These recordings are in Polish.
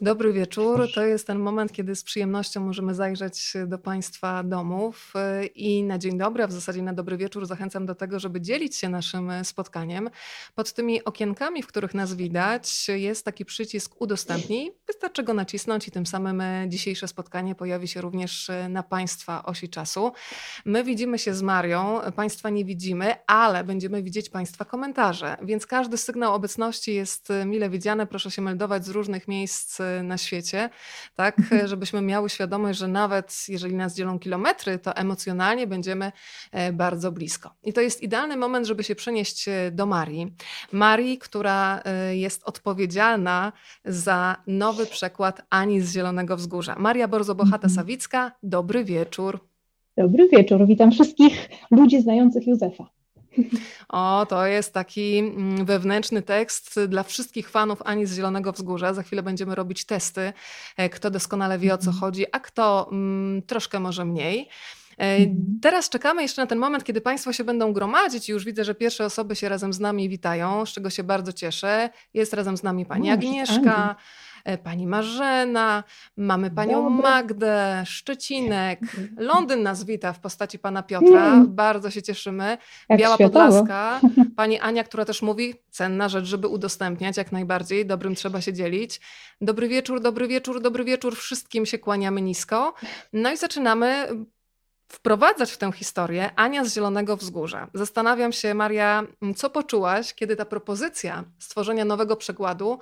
Dobry wieczór. To jest ten moment, kiedy z przyjemnością możemy zajrzeć do Państwa domów i na dzień dobry, a w zasadzie na dobry wieczór zachęcam do tego, żeby dzielić się naszym spotkaniem. Pod tymi okienkami, w których nas widać, jest taki przycisk udostępnij. Wystarczy go nacisnąć i tym samym dzisiejsze spotkanie pojawi się również na Państwa osi czasu. My widzimy się z Marią, Państwa nie widzimy, ale będziemy widzieć Państwa komentarze, więc każdy sygnał obecności jest mile widziany. Proszę się meldować z różnych miejsc na świecie, tak, żebyśmy miały świadomość, że nawet jeżeli nas dzielą kilometry, to emocjonalnie będziemy bardzo blisko. I to jest idealny moment, żeby się przenieść do Marii. Marii, która jest odpowiedzialna za nowy przekład Ani z Zielonego Wzgórza. Maria Borzobohata-Sawicka, dobry wieczór. Dobry wieczór, witam wszystkich ludzi znających Józefa. O, to jest taki wewnętrzny tekst dla wszystkich fanów Ani z Zielonego Wzgórza. Za chwilę będziemy robić testy, kto doskonale wie, o co chodzi, a kto troszkę może mniej. Teraz czekamy jeszcze na ten moment, kiedy Państwo się będą gromadzić i już widzę, że pierwsze osoby się razem z nami witają, z czego się bardzo cieszę. Jest razem z nami pani Agnieszka, pani Marzena, mamy panią Magdę, Szczecinek, Londyn nas wita w postaci pana Piotra, bardzo się cieszymy, jak Biała światowo. Podlaska, pani Ania, która też mówi, cenna rzecz, żeby udostępniać jak najbardziej, dobrym trzeba się dzielić. Dobry wieczór, dobry wieczór, dobry wieczór, wszystkim się kłaniamy nisko. No i zaczynamy wprowadzać w tę historię Ania z Zielonego Wzgórza. Zastanawiam się, Maria, co poczułaś, kiedy ta propozycja stworzenia nowego przekładu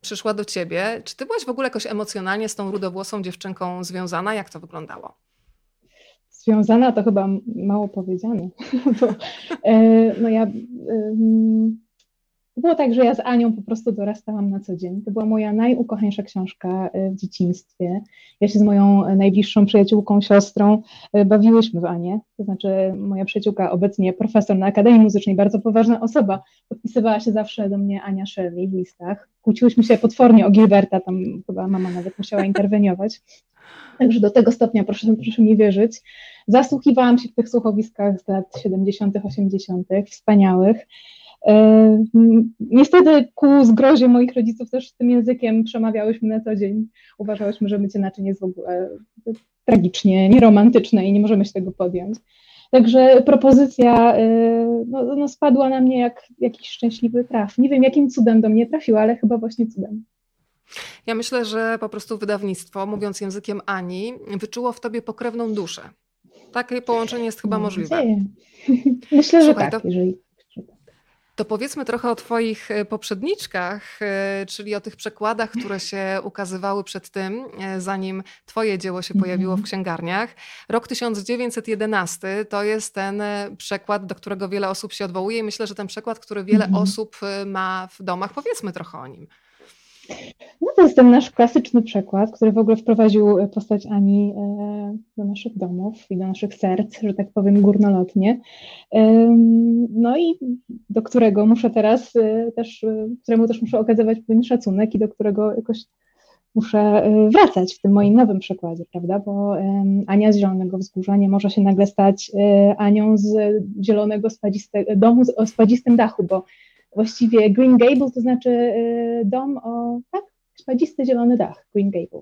przyszła do ciebie. Czy ty byłaś w ogóle jakoś emocjonalnie z tą rudowłosą dziewczynką związana? Jak to wyglądało? Związana to chyba mało powiedziane. Było tak, że ja z Anią po prostu dorastałam na co dzień. To była moja najukochańsza książka w dzieciństwie. Ja się z moją najbliższą przyjaciółką, siostrą bawiłyśmy w Anię. To znaczy moja przyjaciółka, obecnie profesor na Akademii Muzycznej, bardzo poważna osoba, podpisywała się zawsze do mnie Ania Shelley w listach. Kłóciłyśmy się potwornie o Gilberta, tam chyba mama nawet musiała interweniować. Także do tego stopnia, proszę mi wierzyć. Zasłuchiwałam się w tych słuchowiskach z lat 70., 80., wspaniałych. Niestety ku zgrozie moich rodziców też tym językiem przemawiałyśmy na co dzień. Uważałyśmy, że mycie naczyń jest w ogóle tragicznie nieromantyczne i nie możemy się tego podjąć. Także propozycja spadła na mnie jak jakiś szczęśliwy traf. Nie wiem, jakim cudem do mnie trafiła, ale chyba właśnie cudem. Ja myślę, że po prostu wydawnictwo, mówiąc językiem Ani, wyczuło w tobie pokrewną duszę. Takie połączenie jest chyba możliwe. Myślę, że tak, jeżeli... To powiedzmy trochę o twoich poprzedniczkach, czyli o tych przekładach, które się ukazywały przed tym, zanim twoje dzieło się pojawiło w księgarniach. Rok 1911 to jest ten przekład, do którego wiele osób się odwołuje i myślę, że ten przekład, który wiele osób ma w domach. Powiedzmy trochę o nim. No to jest ten nasz klasyczny przekład, który w ogóle wprowadził postać Ani do naszych domów i do naszych serc, że tak powiem górnolotnie. No i do którego muszę teraz też, któremu też muszę okazywać pewien szacunek i do którego jakoś muszę wracać w tym moim nowym przekładzie, prawda? Bo Ania z Zielonego Wzgórza nie może się nagle stać Anią z zielonego domu o spadzistym dachu, bo właściwie Green Gable to znaczy dom o tak spadzisty zielony dach, Green Gable.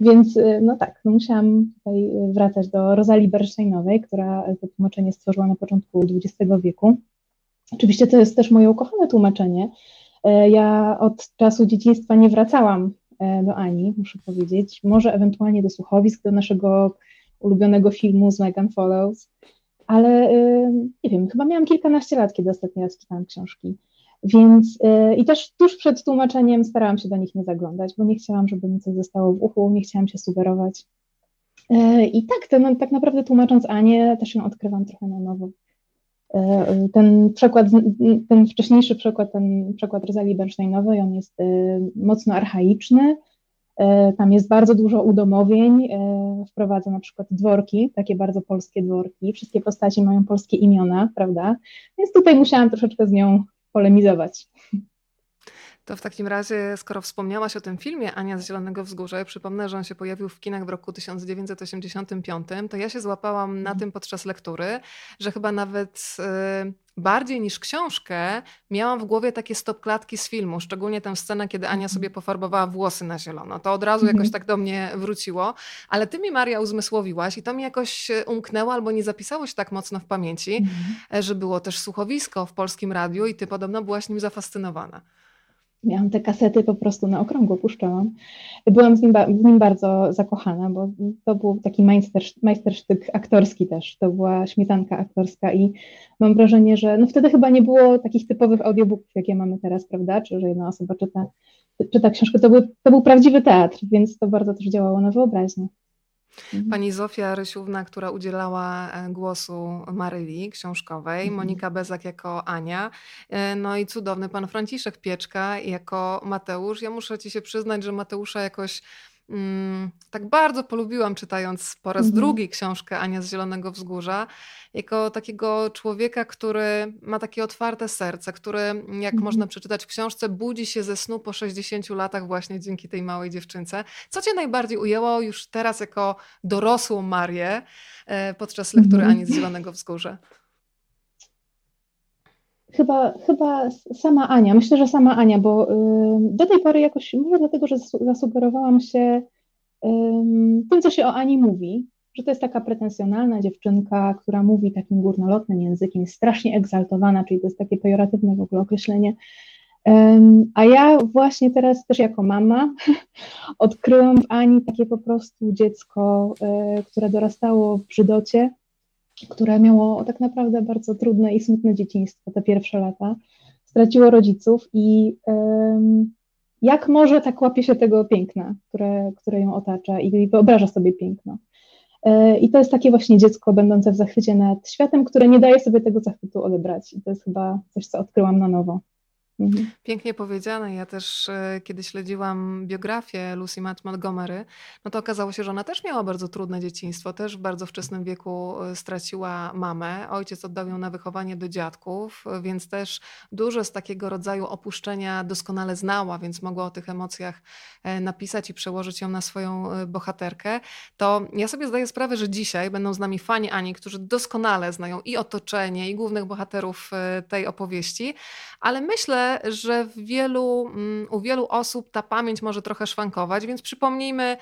Więc musiałam tutaj wracać do Rosalii Bernsteinowej, która to tłumaczenie stworzyła na początku XX wieku. Oczywiście to jest też moje ukochane tłumaczenie. Ja od czasu dzieciństwa nie wracałam do Ani, muszę powiedzieć. Może ewentualnie do słuchowisk, do naszego ulubionego filmu z Megan Follows. Ale nie wiem, chyba miałam kilkanaście lat, kiedy ostatni raz czytałam książki. Więc i też tuż przed tłumaczeniem starałam się do nich nie zaglądać, bo nie chciałam, żeby mi coś zostało w uchu, nie chciałam się sugerować. I tak naprawdę tłumacząc Anię, też ją odkrywam trochę na nowo. Ten wcześniejszy przykład, ten przykład Rosalii Bernsteinowej, on jest mocno archaiczny. Tam jest bardzo dużo udomowień, wprowadza na przykład dworki, takie bardzo polskie dworki, wszystkie postaci mają polskie imiona, prawda? Więc tutaj musiałam troszeczkę z nią polemizować. To w takim razie, skoro wspomniałaś o tym filmie Ania z Zielonego Wzgórza, przypomnę, że on się pojawił w kinach w roku 1985, to ja się złapałam na tym podczas lektury, że chyba nawet bardziej niż książkę miałam w głowie takie stopklatki z filmu, szczególnie tę scenę, kiedy Ania sobie pofarbowała włosy na zielono. To od razu jakoś tak do mnie wróciło, ale ty mi, Maria, uzmysłowiłaś i to mi jakoś umknęło albo nie zapisało się tak mocno w pamięci, że było też słuchowisko w Polskim Radiu i ty podobno byłaś nim zafascynowana. Miałam te kasety, po prostu na okrągło puszczałam. Byłam w nim bardzo zakochana, bo to był taki majstersztyk aktorski też. To była śmietanka aktorska i mam wrażenie, że wtedy chyba nie było takich typowych audiobooków, jakie mamy teraz, prawda? Czy że jedna osoba czyta książkę. To był prawdziwy teatr, więc to bardzo też działało na wyobraźnię. Pani Zofia Rysiówna, która udzielała głosu Maryli książkowej, Monika Bezak jako Ania, no i cudowny pan Franciszek Pieczka jako Mateusz. Ja muszę ci się przyznać, że Mateusza jakoś tak bardzo polubiłam, czytając po raz drugi książkę Ania z Zielonego Wzgórza, jako takiego człowieka, który ma takie otwarte serce, który, jak można przeczytać w książce, budzi się ze snu po 60 latach właśnie dzięki tej małej dziewczynce. Co cię najbardziej ujęło już teraz jako dorosłą Marię podczas lektury Ani z Zielonego Wzgórza? Chyba sama Ania, myślę, że sama Ania, bo do tej pory jakoś, może dlatego, że zasugerowałam się tym, co się o Ani mówi, że to jest taka pretensjonalna dziewczynka, która mówi takim górnolotnym językiem, jest strasznie egzaltowana, czyli to jest takie pejoratywne w ogóle określenie. A ja właśnie teraz też jako mama odkryłam w Ani takie po prostu dziecko, które dorastało w brzydocie, które miało tak naprawdę bardzo trudne i smutne dzieciństwo, te pierwsze lata, straciło rodziców i jak może tak łapie się tego piękna, które ją otacza i wyobraża sobie piękno. I to jest takie właśnie dziecko będące w zachwycie nad światem, które nie daje sobie tego zachwytu odebrać. I to jest chyba coś, co odkryłam na nowo. Pięknie powiedziane. Ja też, kiedy śledziłam biografię Lucy Maud Montgomery, no to okazało się, że ona też miała bardzo trudne dzieciństwo, też w bardzo wczesnym wieku straciła mamę, ojciec oddał ją na wychowanie do dziadków, więc też dużo z takiego rodzaju opuszczenia doskonale znała, więc mogła o tych emocjach napisać i przełożyć ją na swoją bohaterkę. To ja sobie zdaję sprawę, że dzisiaj będą z nami fani Ani, którzy doskonale znają i otoczenie, i głównych bohaterów tej opowieści, ale myślę, że u wielu osób ta pamięć może trochę szwankować, więc przypomnijmy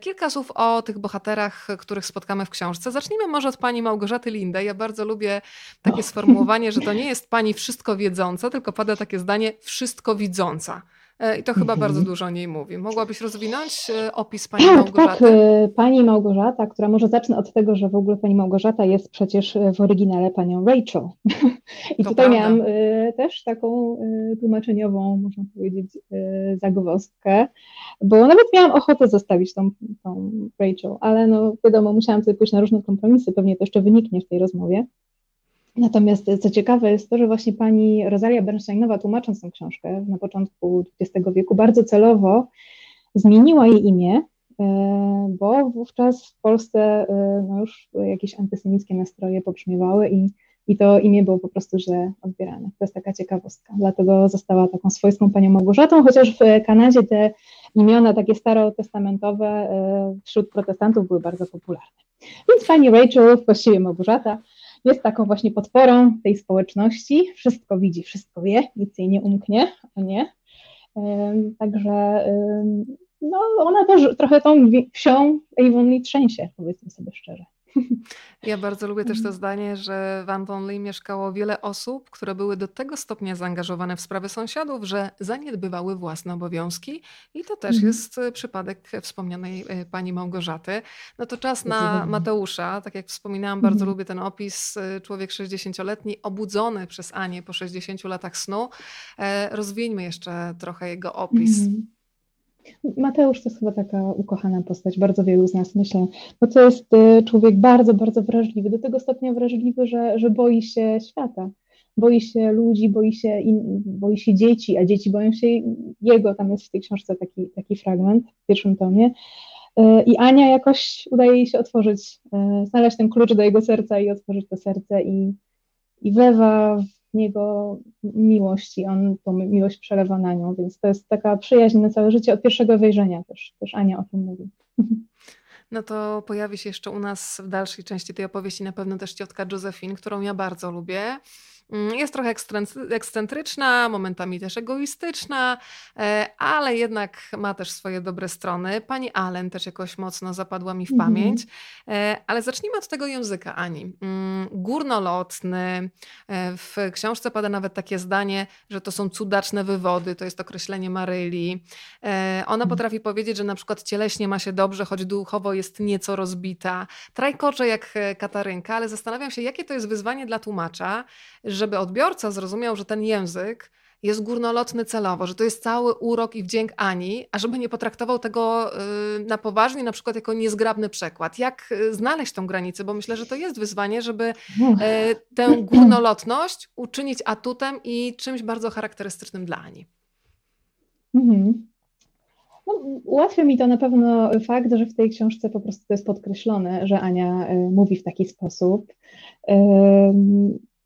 kilka słów o tych bohaterach, których spotkamy w książce. Zacznijmy może od pani Małgorzaty Lindy. Ja bardzo lubię takie sformułowanie, że to nie jest pani wszystko wiedząca, tylko pada takie zdanie wszystko widząca. I to chyba bardzo dużo o niej mówi. Mogłabyś rozwinąć opis pani Małgorzaty? Tak, pani Małgorzata, która może zacznę od tego, że w ogóle pani Małgorzata jest przecież w oryginale panią Rachel. I to tutaj prawda. Miałam też taką tłumaczeniową, można powiedzieć, zagwozdkę, bo nawet miałam ochotę zostawić tą Rachel, ale wiadomo, musiałam sobie pójść na różne kompromisy, pewnie to jeszcze wyniknie w tej rozmowie. Natomiast co ciekawe jest to, że właśnie pani Rosalia Bernsteinowa, tłumacząc tę książkę na początku XX wieku, bardzo celowo zmieniła jej imię, bo wówczas w Polsce już jakieś antysemickie nastroje pobrzmiewały i to imię było po prostu źle odbierane. To jest taka ciekawostka. Dlatego została taką swojską panią Małgorzatą, chociaż w Kanadzie te imiona takie starotestamentowe wśród protestantów były bardzo popularne. Więc pani Rachel, właściwie Małgorzata, jest taką właśnie podporą tej społeczności. Wszystko widzi, wszystko wie, nic jej nie umknie, a nie. Także ona też trochę tą wsią Avonlea trzęsie, powiedzmy sobie szczerze. Ja bardzo lubię też to zdanie, że w Avonlea mieszkało wiele osób, które były do tego stopnia zaangażowane w sprawy sąsiadów, że zaniedbywały własne obowiązki i to też jest przypadek wspomnianej pani Małgorzaty. No to czas na Mateusza, tak jak wspominałam, bardzo lubię ten opis, człowiek 60-letni, obudzony przez Anię po 60 latach snu. Rozwieńmy jeszcze trochę jego opis. Mateusz to jest chyba taka ukochana postać, bardzo wielu z nas myślę, bo to jest człowiek bardzo, bardzo wrażliwy, do tego stopnia wrażliwy, że boi się świata, boi się ludzi, boi się dzieci, a dzieci boją się jego, tam jest w tej książce taki fragment w pierwszym tomie i Ania jakoś udaje jej się znaleźć ten klucz do jego serca i otworzyć to serce i wlewa niego miłość i on tą miłość przelewa na nią, więc to jest taka przyjaźń na całe życie od pierwszego wejrzenia też Ania o tym mówi. No to pojawi się jeszcze u nas w dalszej części tej opowieści na pewno też ciotka Josephine, którą ja bardzo lubię. Jest trochę ekscentryczna, momentami też egoistyczna, ale jednak ma też swoje dobre strony. Pani Allen też jakoś mocno zapadła mi w pamięć. Ale zacznijmy od tego języka Ani. Górnolotny. W książce pada nawet takie zdanie, że to są cudaczne wywody. To jest określenie Maryli. Ona potrafi powiedzieć, że na przykład cieleśnie ma się dobrze, choć duchowo jest nieco rozbita. Trajkocze jak Katarynka, ale zastanawiam się, jakie to jest wyzwanie dla tłumacza, żeby odbiorca zrozumiał, że ten język jest górnolotny celowo, że to jest cały urok i wdzięk Ani, a żeby nie potraktował tego na poważnie, na przykład jako niezgrabny przekład. Jak znaleźć tą granicę? Bo myślę, że to jest wyzwanie, żeby tę górnolotność uczynić atutem i czymś bardzo charakterystycznym dla Ani. Mhm. No, ułatwia mi to na pewno fakt, że w tej książce po prostu to jest podkreślone, że Ania mówi w taki sposób.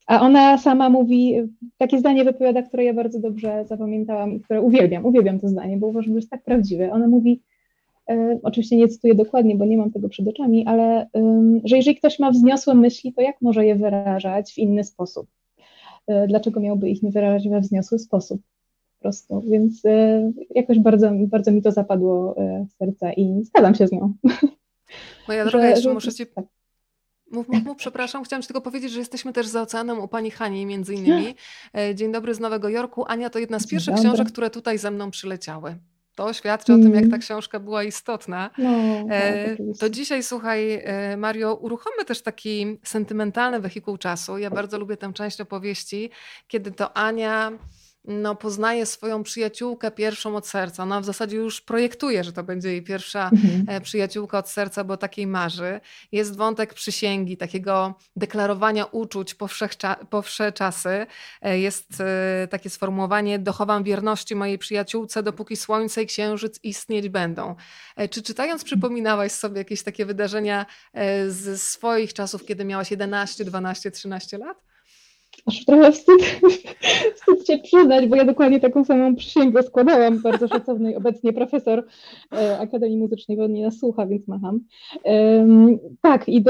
A ona sama mówi, takie zdanie wypowiada, które ja bardzo dobrze zapamiętałam i które uwielbiam to zdanie, bo uważam, że jest tak prawdziwe. Ona mówi, oczywiście nie cytuję dokładnie, bo nie mam tego przed oczami, ale że jeżeli ktoś ma wzniosłe myśli, to jak może je wyrażać w inny sposób? Dlaczego miałby ich nie wyrażać we wzniosły sposób? Po prostu, więc jakoś bardzo, bardzo mi to zapadło w serce i zgadzam się z nią. Moja droga, jeszcze muszę ci... Mów, przepraszam, chciałam ci tylko powiedzieć, że jesteśmy też za oceanem u pani Hani między innymi. Dzień dobry z Nowego Jorku. Ania to jedna z pierwszych książek, które tutaj ze mną przyleciały. To świadczy o tym, jak ta książka była istotna. To dzisiaj, słuchaj, Mario, uruchommy też taki sentymentalny wehikuł czasu. Ja bardzo lubię tę część opowieści, kiedy to Ania... No, poznaje swoją przyjaciółkę pierwszą od serca. Ona w zasadzie już projektuje, że to będzie jej pierwsza przyjaciółka od serca, bo takiej marzy. Jest wątek przysięgi, takiego deklarowania uczuć powsze czasy. Jest takie sformułowanie: dochowam wierności mojej przyjaciółce, dopóki słońce i księżyc istnieć będą. Czy czytając przypominałaś sobie jakieś takie wydarzenia ze swoich czasów, kiedy miałaś 11, 12, 13 lat? Aż trochę wstyd się przyznać, bo ja dokładnie taką samą przysięgę składałam bardzo szacownej obecnie profesor Akademii Muzycznej, bo on mnie nasłucha, więc macham. Tak, i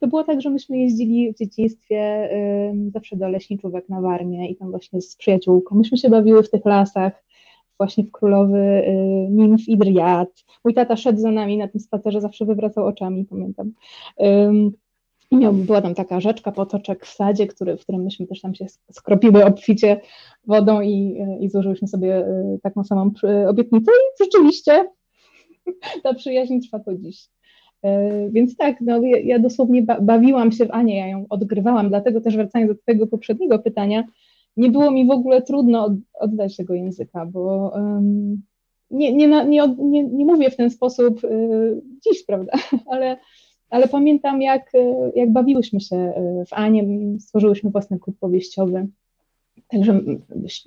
to było tak, że myśmy jeździli w dzieciństwie zawsze do leśniczówek na Warmię i tam właśnie z przyjaciółką. Myśmy się bawiły w tych lasach, właśnie w Królowy Nimf i Driad. Mój tata szedł za nami na tym spacerze, zawsze wywracał oczami, pamiętam. Była tam taka rzeczka, potoczek w sadzie, w którym myśmy też tam się skropiły obficie wodą i złożyłyśmy sobie taką samą obietnicę i rzeczywiście ta przyjaźń trwa po dziś. Więc tak, ja dosłownie bawiłam się w Anię, ja ją odgrywałam, dlatego też wracając do tego poprzedniego pytania, nie było mi w ogóle trudno oddać tego języka, bo... nie mówię w ten sposób dziś, prawda, ale pamiętam, jak bawiłyśmy się w Anię, stworzyłyśmy własny klub powieściowy. Także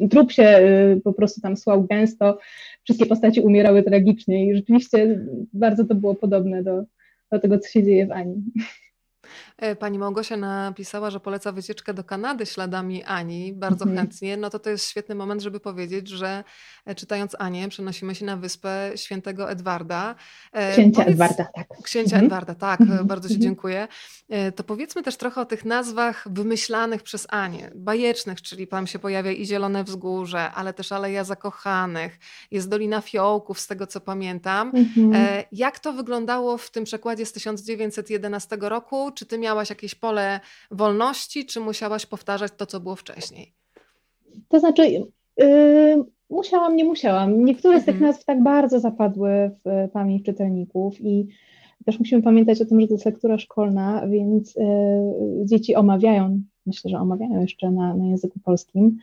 trup się po prostu tam słał gęsto, wszystkie postaci umierały tragicznie i rzeczywiście bardzo to było podobne do tego, co się dzieje w Ani. Pani Małgosia napisała, że poleca wycieczkę do Kanady śladami Ani, bardzo chętnie. No to jest świetny moment, żeby powiedzieć, że czytając Anię przenosimy się na wyspę Świętego Edwarda. Księcia Edwarda, tak. Bardzo Ci dziękuję. To powiedzmy też trochę o tych nazwach wymyślanych przez Anię, bajecznych, czyli tam się pojawia i Zielone Wzgórze, ale też Aleja Zakochanych, jest Dolina Fiołków, z tego co pamiętam. Jak to wyglądało w tym przekładzie z 1911 roku? Czy ty miałaś jakieś pole wolności, czy musiałaś powtarzać to, co było wcześniej? To znaczy, nie musiałam. Niektóre z tych nazw tak bardzo zapadły w pamięć czytelników i też musimy pamiętać o tym, że to jest lektura szkolna, więc dzieci omawiają jeszcze na języku polskim.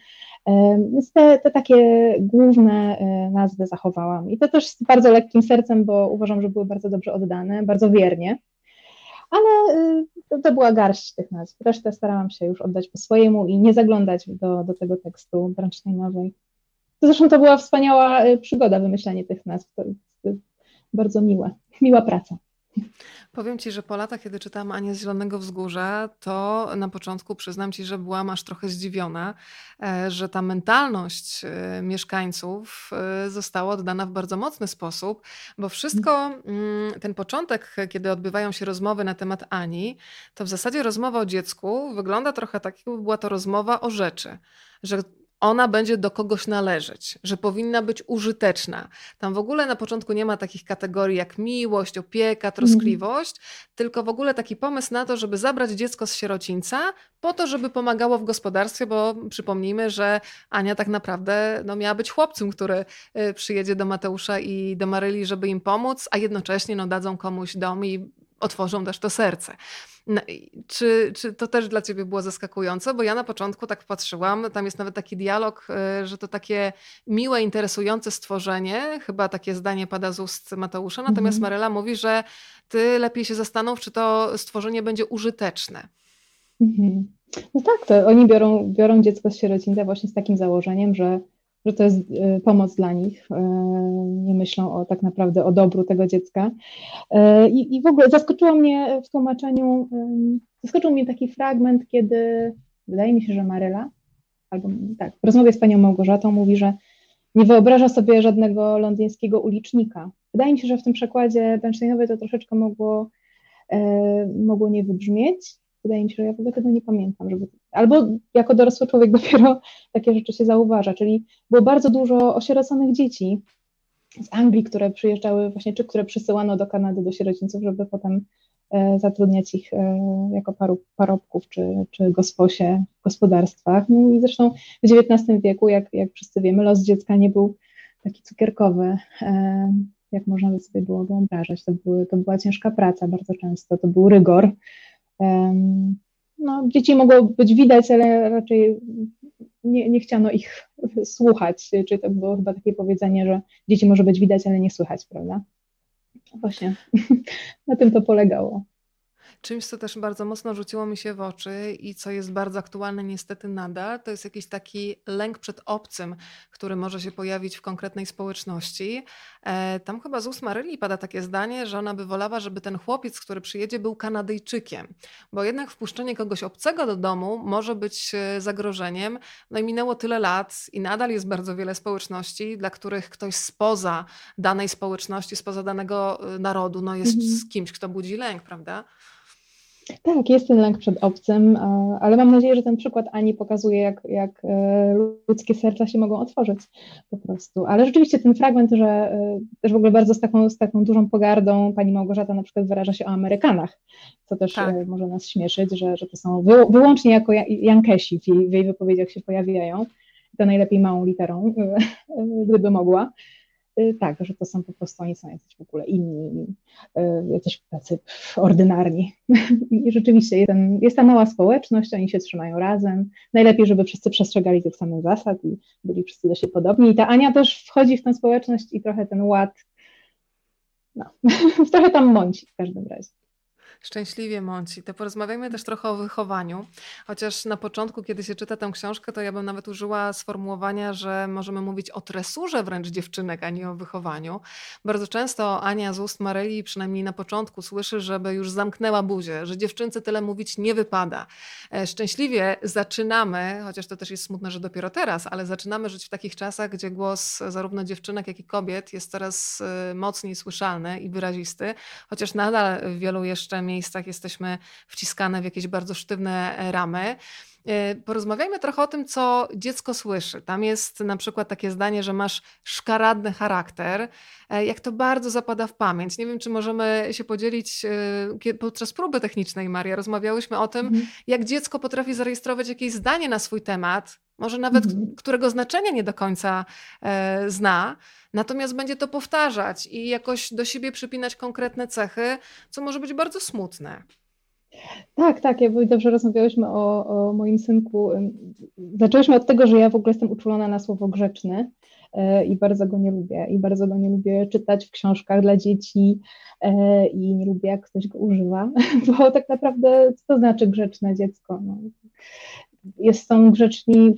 Więc te takie główne nazwy zachowałam. I to też z bardzo lekkim sercem, bo uważam, że były bardzo dobrze oddane, bardzo wiernie. Ale to była garść tych nazw. Resztę starałam się już oddać po swojemu i nie zaglądać do tego tekstu Bernsteinowej. Zresztą to była wspaniała przygoda, wymyślanie tych nazw. To jest bardzo miła praca. Powiem Ci, że po latach, kiedy czytałam Anię z Zielonego Wzgórza, to na początku przyznam Ci, że byłam aż trochę zdziwiona, że ta mentalność mieszkańców została oddana w bardzo mocny sposób, bo wszystko, ten początek, kiedy odbywają się rozmowy na temat Ani, to w zasadzie rozmowa o dziecku wygląda trochę tak, jakby była to rozmowa o rzeczy, że ona będzie do kogoś należeć, że powinna być użyteczna. Tam w ogóle na początku nie ma takich kategorii jak miłość, opieka, troskliwość, tylko w ogóle taki pomysł na to, żeby zabrać dziecko z sierocińca po to, żeby pomagało w gospodarstwie, bo przypomnijmy, że Ania tak naprawdę miała być chłopcem, który przyjedzie do Mateusza i do Maryli, żeby im pomóc, a jednocześnie dadzą komuś dom i otworzą też to serce. No, czy to też dla Ciebie było zaskakujące? Bo ja na początku tak patrzyłam, tam jest nawet taki dialog, że to takie miłe, interesujące stworzenie, chyba takie zdanie pada z ust Mateusza, natomiast Maryla mówi, że Ty lepiej się zastanów, czy to stworzenie będzie użyteczne. No tak, to oni biorą dziecko z sierocińca właśnie z takim założeniem, że to jest pomoc dla nich, nie myślą tak naprawdę o dobru tego dziecka. I w ogóle zaskoczyło mnie w tłumaczeniu, zaskoczył mnie taki fragment, kiedy wydaje mi się, że Maryla, albo tak, w rozmowie z panią Małgorzatą mówi, że nie wyobraża sobie żadnego londyńskiego ulicznika. Wydaje mi się, że w tym przekładzie Bernsteinowej to troszeczkę mogło nie wybrzmieć. Wydaje mi się, że ja w ogóle tego nie pamiętam. Albo jako dorosły człowiek dopiero takie rzeczy się zauważa. Czyli było bardzo dużo osieroconych dzieci z Anglii, które przyjeżdżały właśnie, czy które przysyłano do Kanady, do sierocińców, żeby potem zatrudniać ich jako parobków czy gosposie w gospodarstwach. No i zresztą w XIX wieku, jak wszyscy wiemy, los dziecka nie był taki cukierkowy, jak można by sobie było wyobrażać. To była ciężka praca bardzo często, to był rygor. No, dzieci mogło być widać, ale raczej nie chciano ich słuchać, czyli to było chyba takie powiedzenie, że dzieci może być widać, ale nie słychać, prawda? Właśnie, na tym to polegało. Czymś, co też bardzo mocno rzuciło mi się w oczy i co jest bardzo aktualne niestety nadal, to jest jakiś taki lęk przed obcym, który może się pojawić w konkretnej społeczności. Tam chyba z ust Maryli pada takie zdanie, że ona by wolała, żeby ten chłopiec, który przyjedzie, był Kanadyjczykiem, bo jednak wpuszczenie kogoś obcego do domu może być zagrożeniem. No i minęło tyle lat i nadal jest bardzo wiele społeczności, dla których ktoś spoza danej społeczności, spoza danego narodu jest z kimś, kto budzi lęk, prawda? Tak, jest ten lęk przed obcym, ale mam nadzieję, że ten przykład Ani pokazuje, jak ludzkie serca się mogą otworzyć po prostu. Ale rzeczywiście ten fragment, że też w ogóle bardzo z taką dużą pogardą pani Małgorzata na przykład wyraża się o Amerykanach, co też tak może nas śmieszyć, że to są wyłącznie jako Jankesi w jej wypowiedziach się pojawiają, to najlepiej małą literą, gdyby mogła. Tak, że to są po prostu, oni są jacyś w ogóle inni, jacyś tacy ordynarni. I rzeczywiście jest ta mała społeczność, oni się trzymają razem. Najlepiej, żeby wszyscy przestrzegali tych samych zasad i byli wszyscy do siebie podobni. I ta Ania też wchodzi w tę społeczność i trochę ten ład, trochę tam mąci w każdym razie. Szczęśliwie mąci. To porozmawiajmy też trochę o wychowaniu. Chociaż na początku, kiedy się czyta tę książkę, to ja bym nawet użyła sformułowania, że możemy mówić o tresurze wręcz dziewczynek, a nie o wychowaniu. Bardzo często Ania z ust Maryli, przynajmniej na początku, słyszy, żeby już zamknęła buzię, że dziewczynce tyle mówić nie wypada. Szczęśliwie zaczynamy, chociaż to też jest smutne, że dopiero teraz, ale zaczynamy żyć w takich czasach, gdzie głos zarówno dziewczynek, jak i kobiet jest coraz mocniej słyszalny i wyrazisty, chociaż nadal w wielu jeszcze miejscach jesteśmy wciskane w jakieś bardzo sztywne ramy. Porozmawiajmy trochę o tym, co dziecko słyszy. Tam jest na przykład takie zdanie, że masz szkaradny charakter. Jak to bardzo zapada w pamięć. Nie wiem, czy możemy się podzielić podczas próby technicznej, Maria. Rozmawiałyśmy o tym, jak dziecko potrafi zarejestrować jakieś zdanie na swój temat, może nawet którego znaczenia nie do końca zna, natomiast będzie to powtarzać i jakoś do siebie przypinać konkretne cechy, co może być bardzo smutne. Tak, ja dobrze rozmawiałyśmy o moim synku. Zaczęłyśmy od tego, że ja w ogóle jestem uczulona na słowo grzeczny i bardzo go nie lubię. I bardzo go nie lubię czytać w książkach dla dzieci i nie lubię, jak ktoś go używa, bo tak naprawdę co to znaczy grzeczne dziecko?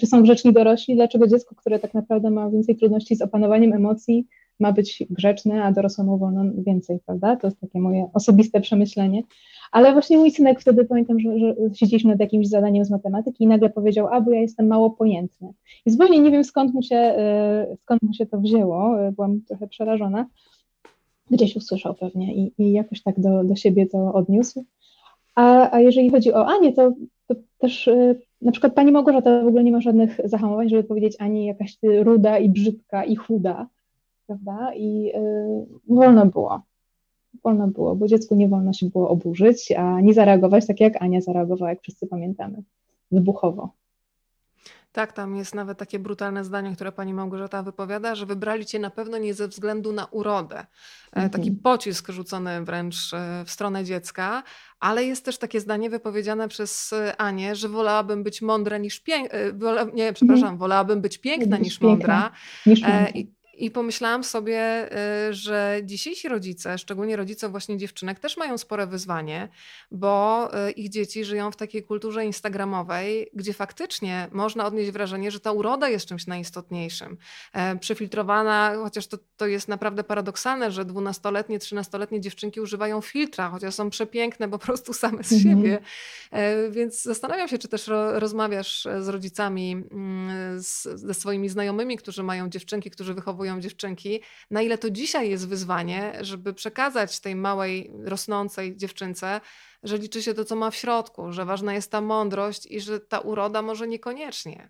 Są grzeczni dorośli? Dlaczego dziecko, które tak naprawdę ma więcej trudności z opanowaniem emocji, ma być grzeczny, a dorosłemu wolno więcej, prawda? To jest takie moje osobiste przemyślenie. Ale właśnie mój synek wtedy, pamiętam, że siedzieliśmy nad jakimś zadaniem z matematyki i nagle powiedział, bo ja jestem mało pojętny. I zupełnie nie wiem, skąd mu się to wzięło, byłam trochę przerażona. Gdzieś usłyszał pewnie i jakoś tak do siebie to odniósł. A jeżeli chodzi o Anię, to też na przykład pani Małgorzata w ogóle nie ma żadnych zahamowań, żeby powiedzieć Ani jakaś ruda i brzydka i chuda, prawda? I wolno było, bo dziecku nie wolno się było oburzyć, a nie zareagować tak jak Ania zareagowała, jak wszyscy pamiętamy, wybuchowo. Tak, tam jest nawet takie brutalne zdanie, które pani Małgorzata wypowiada, że wybrali cię na pewno nie ze względu na urodę. Taki pocisk rzucony wręcz w stronę dziecka, ale jest też takie zdanie wypowiedziane przez Anię, że wolałabym być mądra niż wolałabym być piękna niż mądra. I pomyślałam sobie, że dzisiejsi rodzice, szczególnie rodzice właśnie dziewczynek, też mają spore wyzwanie, bo ich dzieci żyją w takiej kulturze instagramowej, gdzie faktycznie można odnieść wrażenie, że ta uroda jest czymś najistotniejszym. Przefiltrowana, chociaż to jest naprawdę paradoksalne, że 12-letnie, 13-letnie dziewczynki używają filtra, chociaż są przepiękne po prostu same z siebie. Więc zastanawiam się, czy też rozmawiasz z rodzicami, ze swoimi znajomymi, którzy mają dziewczynki, którzy wychowują dziewczynki, na ile to dzisiaj jest wyzwanie, żeby przekazać tej małej, rosnącej dziewczynce, że liczy się to, co ma w środku, że ważna jest ta mądrość i że ta uroda może niekoniecznie.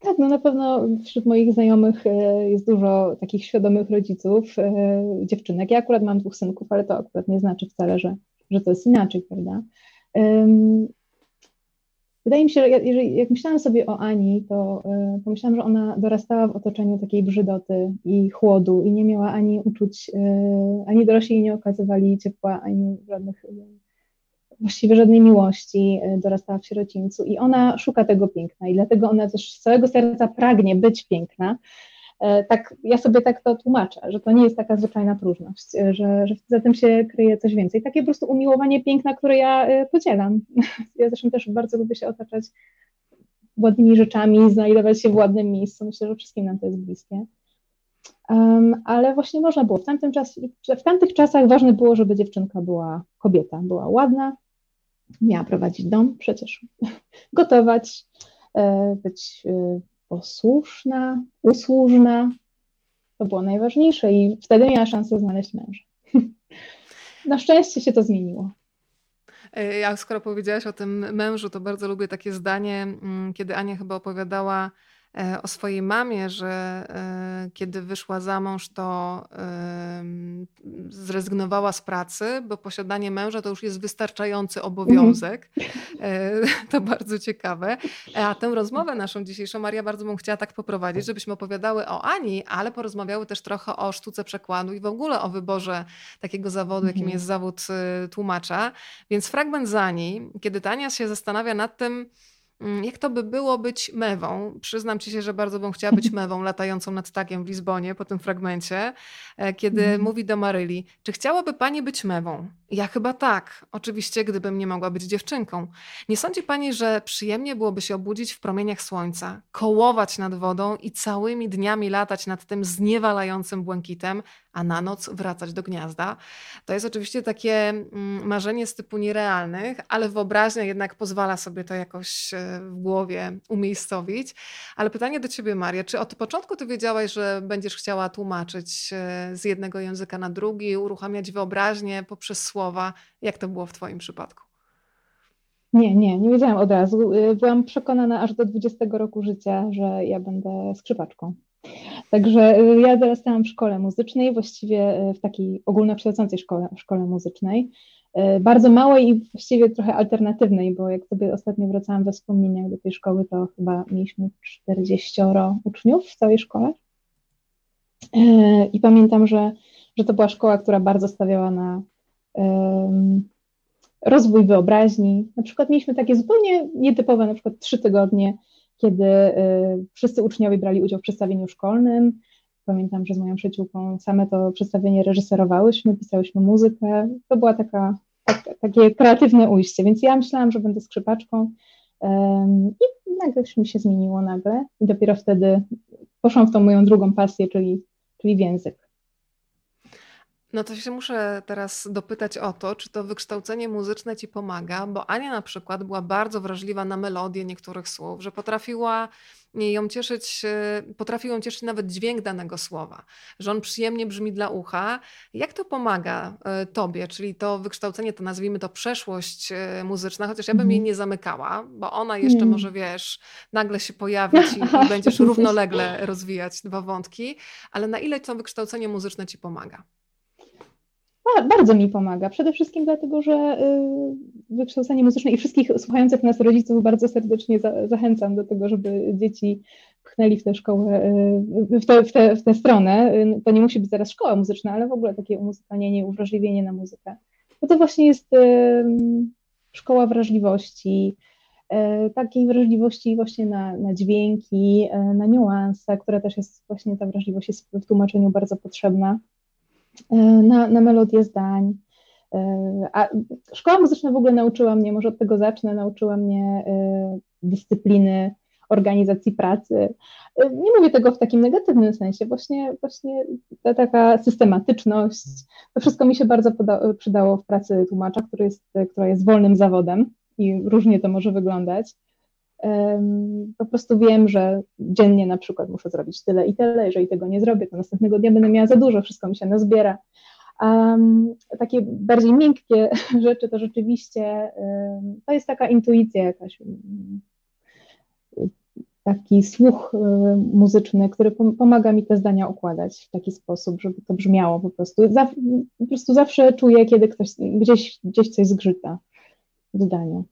Tak, no na pewno wśród moich znajomych jest dużo takich świadomych rodziców, dziewczynek. Ja akurat mam 2 synków, ale to akurat nie znaczy wcale, że to jest inaczej, prawda? Wydaje mi się, że jak myślałam sobie o Ani, to pomyślałam, że ona dorastała w otoczeniu takiej brzydoty i chłodu i nie miała ani uczuć, ani dorośli jej nie okazywali ciepła, ani właściwie żadnej miłości, dorastała w sierocińcu i ona szuka tego piękna i dlatego ona też z całego serca pragnie być piękna. Tak, ja sobie tak to tłumaczę, że to nie jest taka zwyczajna próżność, że za tym się kryje coś więcej. Takie po prostu umiłowanie piękna, które ja podzielam. Ja zresztą też bardzo lubię się otaczać ładnymi rzeczami, znajdować się w ładnym miejscu. Myślę, że wszystkim nam to jest bliskie. Ale właśnie można było. W tamtych czasach ważne było, żeby dziewczynka była kobieta, była ładna, miała prowadzić dom przecież, gotować, być posłuszna, usłużna, to było najważniejsze i wtedy miała szansę znaleźć męża. Na szczęście się to zmieniło. Ja, skoro powiedziałaś o tym mężu, to bardzo lubię takie zdanie, kiedy Ania chyba opowiadała o swojej mamie, że kiedy wyszła za mąż, to zrezygnowała z pracy, bo posiadanie męża to już jest wystarczający obowiązek. To bardzo ciekawe. A tę rozmowę naszą dzisiejszą, Maria, bardzo bym chciała tak poprowadzić, żebyśmy opowiadały o Ani, ale porozmawiały też trochę o sztuce przekładu i w ogóle o wyborze takiego zawodu, jakim jest zawód tłumacza. Więc fragment z Ani, kiedy Ania się zastanawia nad tym, jak to by było być mewą? Przyznam ci się, że bardzo bym chciała być mewą latającą nad ptakiem w Lizbonie po tym fragmencie, kiedy mówi do Maryli, czy chciałaby pani być mewą? Ja chyba tak, oczywiście gdybym nie mogła być dziewczynką. Nie sądzi pani, że przyjemnie byłoby się obudzić w promieniach słońca, kołować nad wodą i całymi dniami latać nad tym zniewalającym błękitem, a na noc wracać do gniazda? To jest oczywiście takie marzenie z typu nierealnych, ale wyobraźnia jednak pozwala sobie to jakoś w głowie umiejscowić. Ale pytanie do ciebie, Maria, czy od początku ty wiedziałaś, że będziesz chciała tłumaczyć z jednego języka na drugi, uruchamiać wyobraźnię poprzez słowa? Jak to było w twoim przypadku? Nie wiedziałam od razu. Byłam przekonana aż do 20 roku życia, że ja będę skrzypaczką. Także ja dorastałam w szkole muzycznej, właściwie w takiej ogólnokształcącej szkole muzycznej. Bardzo małej i właściwie trochę alternatywnej, bo jak sobie ostatnio wracałam we wspomnieniach do tej szkoły, to chyba mieliśmy 40 uczniów w całej szkole. I pamiętam, że to była szkoła, która bardzo stawiała na rozwój wyobraźni. Na przykład mieliśmy takie zupełnie nietypowe, na przykład 3 tygodnie, kiedy wszyscy uczniowie brali udział w przedstawieniu szkolnym. Pamiętam, że z moją przyjaciółką same to przedstawienie reżyserowałyśmy, pisałyśmy muzykę. To było takie kreatywne ujście, więc ja myślałam, że będę skrzypaczką i nagle mi się zmieniło nagle i dopiero wtedy poszłam w tą moją drugą pasję, czyli czyli w język. No to się muszę teraz dopytać o to, czy to wykształcenie muzyczne ci pomaga, bo Ania na przykład była bardzo wrażliwa na melodię niektórych słów, że potrafił ją cieszyć nawet dźwięk danego słowa, że on przyjemnie brzmi dla ucha. Jak to pomaga tobie, czyli to wykształcenie, to nazwijmy to przeszłość muzyczna, chociaż ja bym jej nie zamykała, bo ona jeszcze może, wiesz, nagle się pojawić i będziesz równolegle rozwijać dwa wątki, ale na ile to wykształcenie muzyczne ci pomaga? Bardzo mi pomaga. Przede wszystkim dlatego, że wykształcenie muzyczne i wszystkich słuchających nas rodziców bardzo serdecznie zachęcam do tego, żeby dzieci pchnęli w tę szkołę, w tę stronę. To nie musi być zaraz szkoła muzyczna, ale w ogóle takie umuzykalnienie, uwrażliwienie na muzykę. Bo to właśnie jest szkoła wrażliwości, takiej wrażliwości właśnie na dźwięki, na niuanse, która też jest właśnie, ta wrażliwość jest w tłumaczeniu bardzo potrzebna. Na melodię zdań. A szkoła muzyczna w ogóle nauczyła mnie, może od tego zacznę, nauczyła mnie dyscypliny, organizacji pracy. Nie mówię tego w takim negatywnym sensie, właśnie ta taka systematyczność. To wszystko mi się bardzo przydało w pracy tłumacza, która jest wolnym zawodem i różnie to może wyglądać. Po prostu wiem, że dziennie na przykład muszę zrobić tyle i tyle, jeżeli tego nie zrobię, to następnego dnia będę miała za dużo, wszystko mi się nazbiera. A takie bardziej miękkie rzeczy to rzeczywiście, to jest taka intuicja jakaś, taki słuch muzyczny, który pomaga mi te zdania układać w taki sposób, żeby to brzmiało po prostu. Po prostu zawsze czuję, kiedy ktoś gdzieś coś zgrzyta w zdaniu.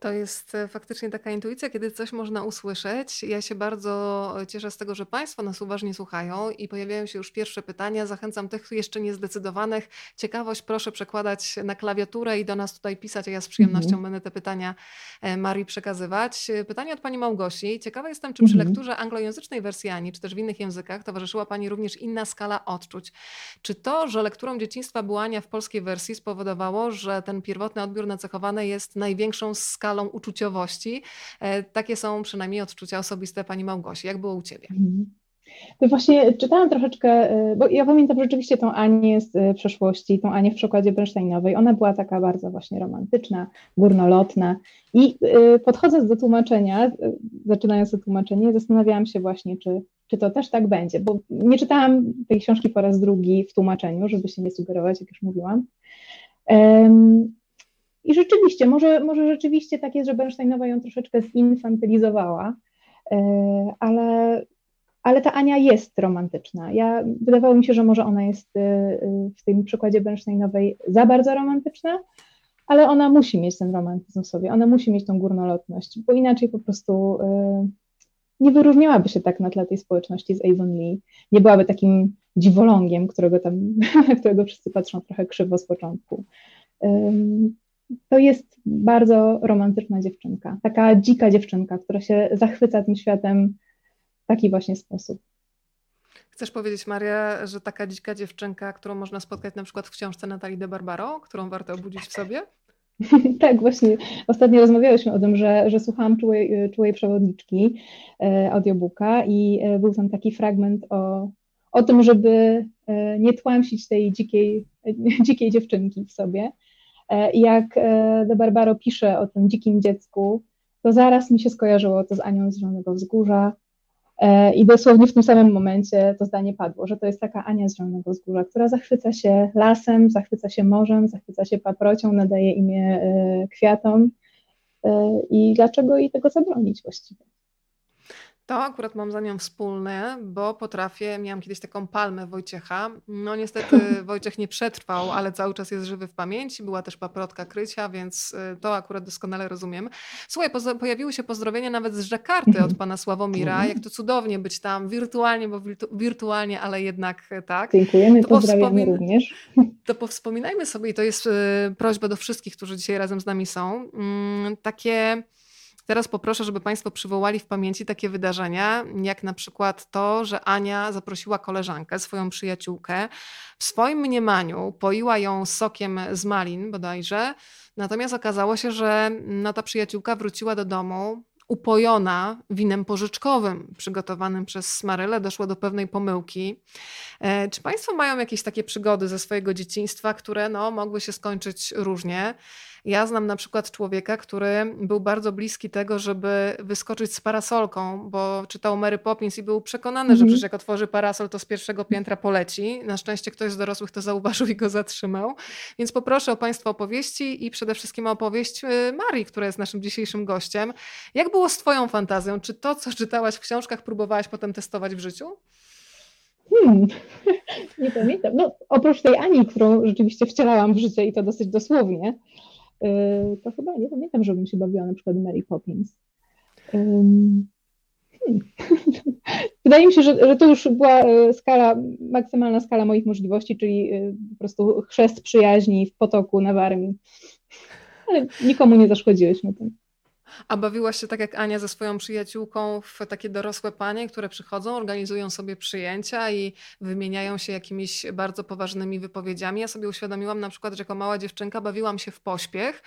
To jest faktycznie taka intuicja, kiedy coś można usłyszeć. Ja się bardzo cieszę z tego, że Państwo nas uważnie słuchają i pojawiają się już pierwsze pytania. Zachęcam tych jeszcze niezdecydowanych. Ciekawość proszę przekładać na klawiaturę i do nas tutaj pisać, a ja z przyjemnością będę te pytania Marii przekazywać. Pytanie od Pani Małgosi. Ciekawa jestem, czy przy lekturze anglojęzycznej wersji Ani, czy też w innych językach towarzyszyła Pani również inna skala odczuć. Czy to, że lekturą dzieciństwa była Ania w polskiej wersji, spowodowało, że ten pierwotny odbiór nacechowany jest największą skalą uczuciowości? Takie są przynajmniej odczucia osobiste Pani Małgosi. Jak było u Ciebie? To właśnie czytałam troszeczkę, bo ja pamiętam rzeczywiście tą Anię z przeszłości, tą Anię w przekładzie Bernsteinowej. Ona była taka bardzo właśnie romantyczna, górnolotna i podchodząc do tłumaczenia, zaczynając to tłumaczenie, zastanawiałam się właśnie, czy to też tak będzie, bo nie czytałam tej książki po raz drugi w tłumaczeniu, żeby się nie sugerować, jak już mówiłam. I rzeczywiście, może rzeczywiście tak jest, że Bernsteinowa ją troszeczkę zinfantylizowała, ale ta Ania jest romantyczna. Wydawało mi się, że może ona jest w tym przykładzie Bernsteinowej za bardzo romantyczna, ale ona musi mieć ten romantyzm w sobie, ona musi mieć tą górnolotność, bo inaczej po prostu nie wyróżniałaby się tak na tle tej społeczności z Avon Lee, nie byłaby takim dziwolągiem, którego wszyscy patrzą trochę krzywo z początku. To jest bardzo romantyczna dziewczynka, taka dzika dziewczynka, która się zachwyca tym światem w taki właśnie sposób. Chcesz powiedzieć, Maria, że taka dzika dziewczynka, którą można spotkać na przykład w książce Natalii de Barbaro, którą warto obudzić w sobie? Tak, właśnie. Ostatnio rozmawiałyśmy o tym, że słuchałam Czułej Przewodniczki, audiobooka, i był tam taki fragment o tym, żeby nie tłamsić tej dzikiej dziewczynki w sobie. Jak de Barbaro pisze o tym dzikim dziecku, to zaraz mi się skojarzyło to z Anią z Zielonego Wzgórza i dosłownie w tym samym momencie to zdanie padło, że to jest taka Ania z Zielonego Wzgórza, która zachwyca się lasem, zachwyca się morzem, zachwyca się paprocią, nadaje imię kwiatom i dlaczego jej tego zabronić właściwie? To akurat mam za nią wspólne, bo miałam kiedyś taką palmę Wojciecha. No niestety Wojciech nie przetrwał, ale cały czas jest żywy w pamięci. Była też paprotka Krycia, więc to akurat doskonale rozumiem. Słuchaj, pojawiły się pozdrowienia nawet z Jakarty od pana Sławomira. Jak to cudownie być tam wirtualnie, bo wirtualnie, ale jednak tak. Dziękujemy, pozdrawiamy również. To powspominajmy sobie, i to jest prośba do wszystkich, którzy dzisiaj razem z nami są, Teraz poproszę, żeby Państwo przywołali w pamięci takie wydarzenia, jak na przykład to, że Ania zaprosiła koleżankę, swoją przyjaciółkę. W swoim mniemaniu poiła ją sokiem z malin bodajże, natomiast okazało się, że ta przyjaciółka wróciła do domu, upojona winem pożyczkowym przygotowanym przez Smarylę, doszła do pewnej pomyłki. Czy Państwo mają jakieś takie przygody ze swojego dzieciństwa, które mogły się skończyć różnie? Ja znam na przykład człowieka, który był bardzo bliski tego, żeby wyskoczyć z parasolką, bo czytał Mary Poppins i był przekonany, że przecież jak otworzy parasol, to z pierwszego piętra poleci. Na szczęście ktoś z dorosłych to zauważył i go zatrzymał. Więc poproszę o Państwa opowieści i przede wszystkim o opowieść Marii, która jest naszym dzisiejszym gościem. Jak było z Twoją fantazją? Czy to, co czytałaś w książkach, próbowałaś potem testować w życiu? Nie pamiętam. Oprócz tej Ani, którą rzeczywiście wcielałam w życie i to dosyć dosłownie, to chyba nie pamiętam, żebym się bawiła na przykład Mary Poppins. Wydaje mi się, że to już była maksymalna skala moich możliwości, czyli po prostu chrzest przyjaźni w potoku na Warmii. Ale nikomu nie zaszkodziłyśmy tym. A bawiłaś się tak jak Ania ze swoją przyjaciółką w takie dorosłe panie, które przychodzą, organizują sobie przyjęcia i wymieniają się jakimiś bardzo poważnymi wypowiedziami. Ja sobie uświadomiłam na przykład, że jako mała dziewczynka bawiłam się w pośpiech,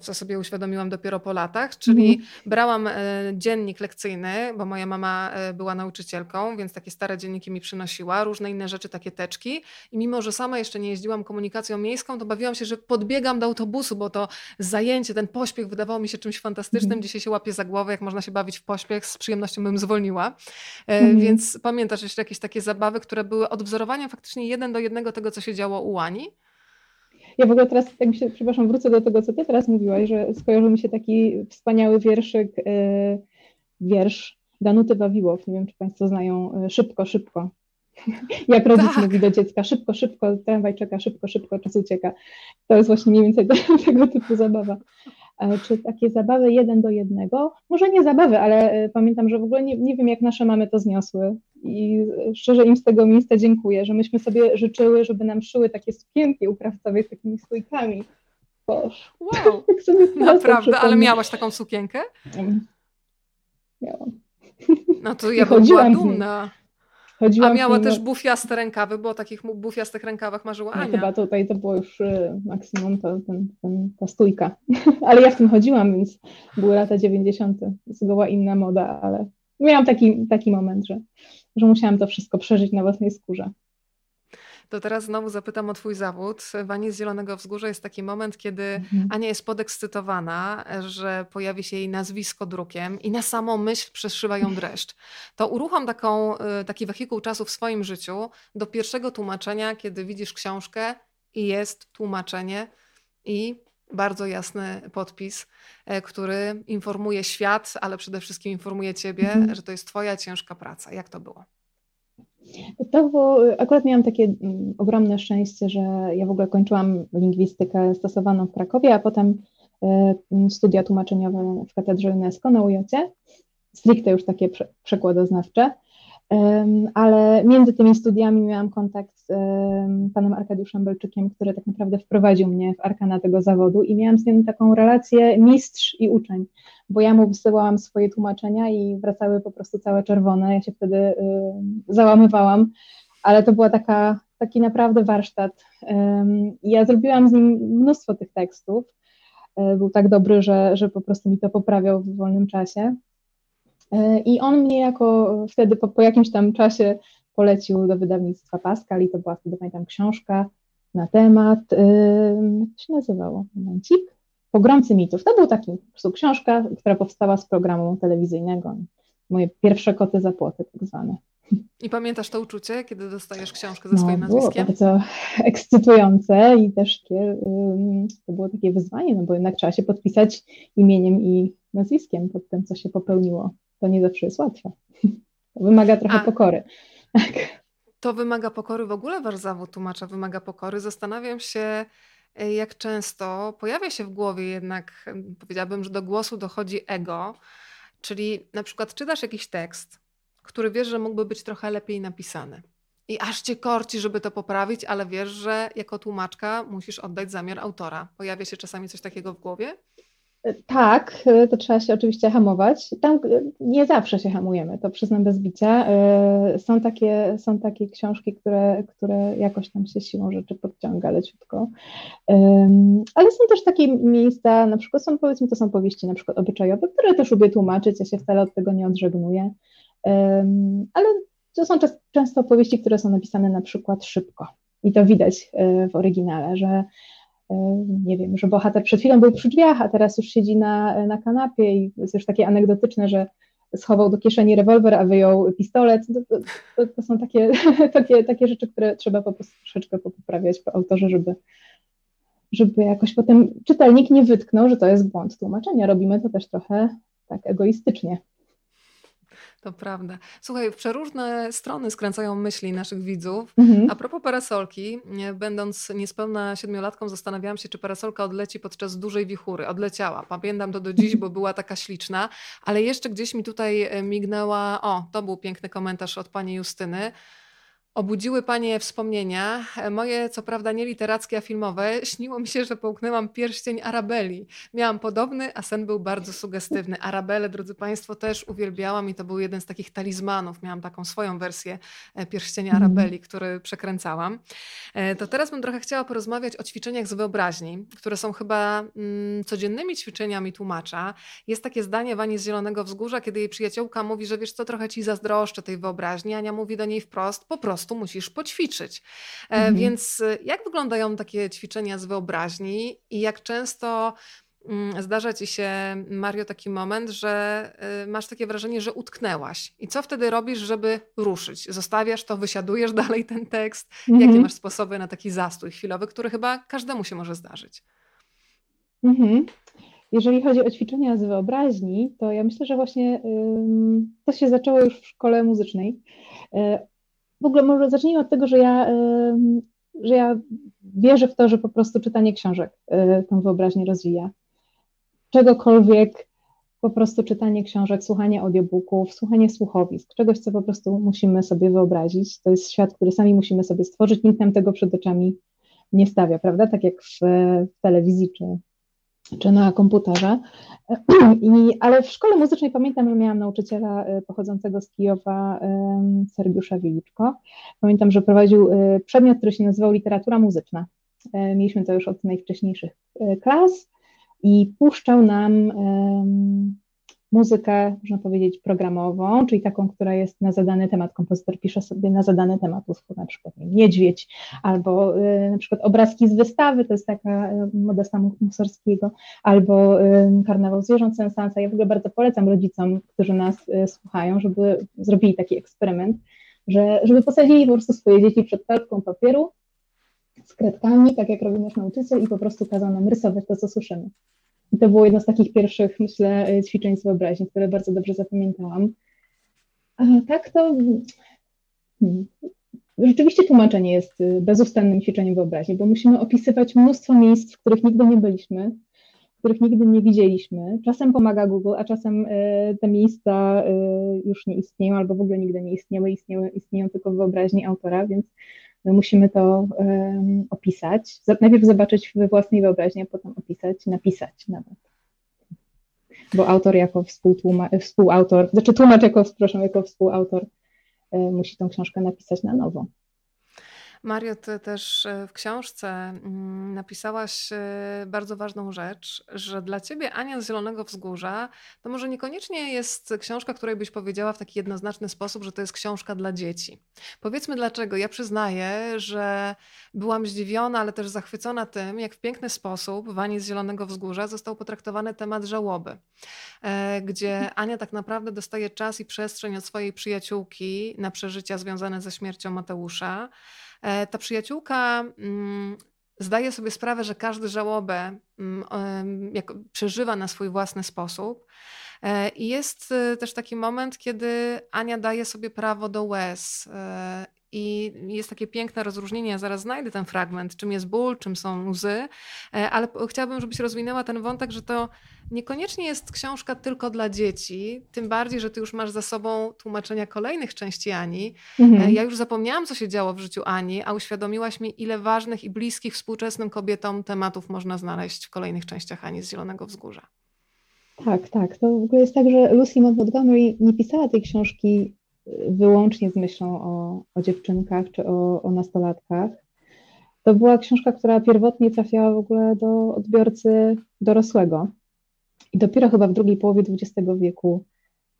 co sobie uświadomiłam dopiero po latach, czyli brałam dziennik lekcyjny, bo moja mama była nauczycielką, więc takie stare dzienniki mi przynosiła, różne inne rzeczy, takie teczki. I mimo, że sama jeszcze nie jeździłam komunikacją miejską, to bawiłam się, że podbiegam do autobusu, bo to zajęcie, ten pośpiech wydawało mi się czymś fantastycznym. Dzisiaj się łapię za głowę, jak można się bawić w pośpiech, z przyjemnością bym zwolniła. Więc pamiętasz jeszcze jakieś takie zabawy, które były odwzorowaniem faktycznie 1 do 1 tego, co się działo u Ani? Ja w ogóle teraz, tak mi się, przepraszam, wrócę do tego, co ty teraz mówiłaś, że skojarzył mi się taki wspaniały wiersz Danuty Wawiłow. Nie wiem, czy Państwo znają Szybko, szybko. Jak rodzic mówi do dziecka, szybko, szybko, tramwaj czeka, szybko, szybko, czas ucieka. To jest właśnie mniej więcej tego typu zabawa. Czy takie zabawy 1 do 1? Może nie zabawy, ale pamiętam, że w ogóle nie wiem, jak nasze mamy to zniosły. I szczerze im z tego miejsca dziękuję, że myśmy sobie życzyły, żeby nam szyły takie sukienki u krawcowej z takimi stójkami. Boż. Wow, naprawdę? Ale miałaś taką sukienkę? Miałam. No to ja bym była dumna. Chodziłam, a miała też bufiaste rękawy, bo o takich bufiastych rękawach marzyła Ania. Chyba tutaj to było już maksimum ta stójka. Ale ja w tym chodziłam, więc były lata 90. Zgoła inna moda, ale miałam taki moment, że musiałam to wszystko przeżyć na własnej skórze. To teraz znowu zapytam o Twój zawód. W Ani z Zielonego Wzgórza jest taki moment, kiedy Ania jest podekscytowana, że pojawi się jej nazwisko drukiem i na samą myśl przeszywa ją dreszcz. To urucham taki wehikuł czasu w swoim życiu do pierwszego tłumaczenia, kiedy widzisz książkę i jest tłumaczenie i bardzo jasny podpis, który informuje świat, ale przede wszystkim informuje Ciebie, że to jest Twoja ciężka praca. Jak to było? To było, akurat miałam takie ogromne szczęście, że ja w ogóle kończyłam lingwistykę stosowaną w Krakowie, a potem studia tłumaczeniowe w katedrze UNESCO na UJ, stricte już takie przekładoznawcze, ale między tymi studiami miałam kontakt z panem Arkadiuszem Belczykiem, który tak naprawdę wprowadził mnie w arkana tego zawodu i miałam z nim taką relację mistrz i uczeń, bo ja mu wysyłałam swoje tłumaczenia i wracały po prostu całe czerwone, ja się wtedy załamywałam, ale to była taki naprawdę warsztat. Ja zrobiłam z nim mnóstwo tych tekstów, był tak dobry, że po prostu mi to poprawiał w wolnym czasie. I on mnie wtedy po jakimś tam czasie polecił do wydawnictwa Pascal i to była wtedy, pamiętam, książka na temat, jak się nazywało, momencik, Pogromcy mitów. To była taka książka, która powstała z programu telewizyjnego. Moje pierwsze koty za płoty tak zwane. I pamiętasz to uczucie, kiedy dostajesz książkę ze swoim nazwiskiem? Było bardzo ekscytujące i też to było takie wyzwanie, bo jednak trzeba się podpisać imieniem i nazwiskiem pod tym, co się popełniło. To nie zawsze jest łatwe. To wymaga trochę pokory. Tak. To wymaga pokory, w ogóle wasz zawód tłumacza wymaga pokory. Zastanawiam się, jak często pojawia się w głowie jednak, powiedziałabym, że do głosu dochodzi ego, czyli na przykład czytasz jakiś tekst, który wiesz, że mógłby być trochę lepiej napisany i aż cię korci, żeby to poprawić, ale wiesz, że jako tłumaczka musisz oddać zamiar autora. Pojawia się czasami coś takiego w głowie? Tak, to trzeba się oczywiście hamować. Tam nie zawsze się hamujemy, to przyznam bez bicia. Są takie książki, które jakoś tam się siłą rzeczy podciąga leciutko. Ale są też takie miejsca, na przykład są, powiedzmy, to są powieści na przykład obyczajowe, które też lubię tłumaczyć, ja się wcale od tego nie odżegnuję. Ale to są często powieści, które są napisane na przykład szybko. I to widać w oryginale, że nie wiem, że bohater przed chwilą był przy drzwiach, a teraz już siedzi na kanapie i jest już takie anegdotyczne, że schował do kieszeni rewolwer, a wyjął pistolet. To są takie rzeczy, które trzeba po prostu troszeczkę poprawiać po autorze, żeby jakoś potem czytelnik nie wytknął, że to jest błąd tłumaczenia. Robimy to też trochę tak egoistycznie. To prawda. Słuchaj, w przeróżne strony skręcają myśli naszych widzów. A propos parasolki, będąc niespełna 7-latką, zastanawiałam się, czy parasolka odleci podczas dużej wichury. Odleciała. Pamiętam to do dziś, bo była taka śliczna, ale jeszcze gdzieś mi tutaj mignęła, to był piękny komentarz od pani Justyny. Obudziły panie wspomnienia, moje co prawda nie literackie, a filmowe. Śniło mi się, że połknęłam pierścień Arabeli. Miałam podobny, a sen był bardzo sugestywny. Arabelę, drodzy państwo, też uwielbiałam i to był jeden z takich talizmanów. Miałam taką swoją wersję pierścienia Arabeli, który przekręcałam. To teraz bym trochę chciała porozmawiać o ćwiczeniach z wyobraźni, które są chyba codziennymi ćwiczeniami tłumacza. Jest takie zdanie Wani z Zielonego Wzgórza, kiedy jej przyjaciółka mówi, że wiesz co, trochę ci zazdroszczę tej wyobraźni. Ania mówi do niej wprost, po prostu tu musisz poćwiczyć. Więc jak wyglądają takie ćwiczenia z wyobraźni i jak często zdarza ci się, Mario, taki moment, że masz takie wrażenie, że utknęłaś i co wtedy robisz, żeby ruszyć? Zostawiasz to, wysiadujesz dalej ten tekst? Jakie masz sposoby na taki zastój chwilowy, który chyba każdemu się może zdarzyć? Jeżeli chodzi o ćwiczenia z wyobraźni, to ja myślę, że właśnie to się zaczęło już w szkole muzycznej. W ogóle może zacznijmy od tego, że ja wierzę w to, że po prostu czytanie książek tą wyobraźnię rozwija. Czegokolwiek, po prostu czytanie książek, słuchanie audiobooków, słuchanie słuchowisk, czegoś, co po prostu musimy sobie wyobrazić. To jest świat, który sami musimy sobie stworzyć, nikt nam tego przed oczami nie stawia, prawda? Tak jak w telewizji czy na komputerze. Ale w szkole muzycznej pamiętam, że miałam nauczyciela pochodzącego z Kijowa, Sergiusza Wieliczko. Pamiętam, że prowadził przedmiot, który się nazywał literatura muzyczna. Mieliśmy to już od najwcześniejszych klas i puszczał nam muzykę, można powiedzieć, programową, czyli taką, która jest na zadany temat. Kompozytor pisze sobie na zadany temat utwór, na przykład Niedźwiedź, albo na przykład obrazki z wystawy, to jest taka Modesta Musorgskiego, albo Karnawał zwierząt Saint-Saënsa. Ja w ogóle bardzo polecam rodzicom, którzy nas słuchają, żeby zrobili taki eksperyment, żeby posadzili po prostu swoje dzieci przed kartką papieru z kredkami, tak jak robi nasz nauczyciel, i po prostu kazał nam rysować to, co słyszymy. I to było jedno z takich pierwszych, myślę, ćwiczeń z wyobraźni, które bardzo dobrze zapamiętałam. A tak to rzeczywiście tłumaczenie jest bezustannym ćwiczeniem wyobraźni, bo musimy opisywać mnóstwo miejsc, w których nigdy nie byliśmy, których nigdy nie widzieliśmy. Czasem pomaga Google, a czasem te miejsca już nie istnieją albo w ogóle nigdy nie istnieją tylko w wyobraźni autora, więc my musimy to opisać. Najpierw zobaczyć we własnej wyobraźni, a potem opisać, napisać nawet. Bo autor jako współautor musi tą książkę napisać na nowo. Mario, ty też w książce napisałaś bardzo ważną rzecz, że dla ciebie Ania z Zielonego Wzgórza to może niekoniecznie jest książka, której byś powiedziała w taki jednoznaczny sposób, że to jest książka dla dzieci. Powiedzmy dlaczego. Ja przyznaję, że byłam zdziwiona, ale też zachwycona tym, jak w piękny sposób w Ani z Zielonego Wzgórza został potraktowany temat żałoby, gdzie Ania tak naprawdę dostaje czas i przestrzeń od swojej przyjaciółki na przeżycia związane ze śmiercią Mateusza. Ta przyjaciółka zdaje sobie sprawę, że każdy żałobę przeżywa na swój własny sposób. I jest też taki moment, kiedy Ania daje sobie prawo do łez. I jest takie piękne rozróżnienie, ja zaraz znajdę ten fragment, czym jest ból, czym są łzy, ale chciałabym, żebyś rozwinęła ten wątek, że to niekoniecznie jest książka tylko dla dzieci, tym bardziej, że ty już masz za sobą tłumaczenia kolejnych części Ani. Ja już zapomniałam, co się działo w życiu Ani, a uświadomiłaś mi, ile ważnych i bliskich współczesnym kobietom tematów można znaleźć w kolejnych częściach Ani z Zielonego Wzgórza. Tak, tak. To w ogóle jest tak, że Lucy Maud Montgomery nie pisała tej książki wyłącznie z myślą o dziewczynkach czy o nastolatkach. To była książka, która pierwotnie trafiała w ogóle do odbiorcy dorosłego. I dopiero chyba w drugiej połowie XX wieku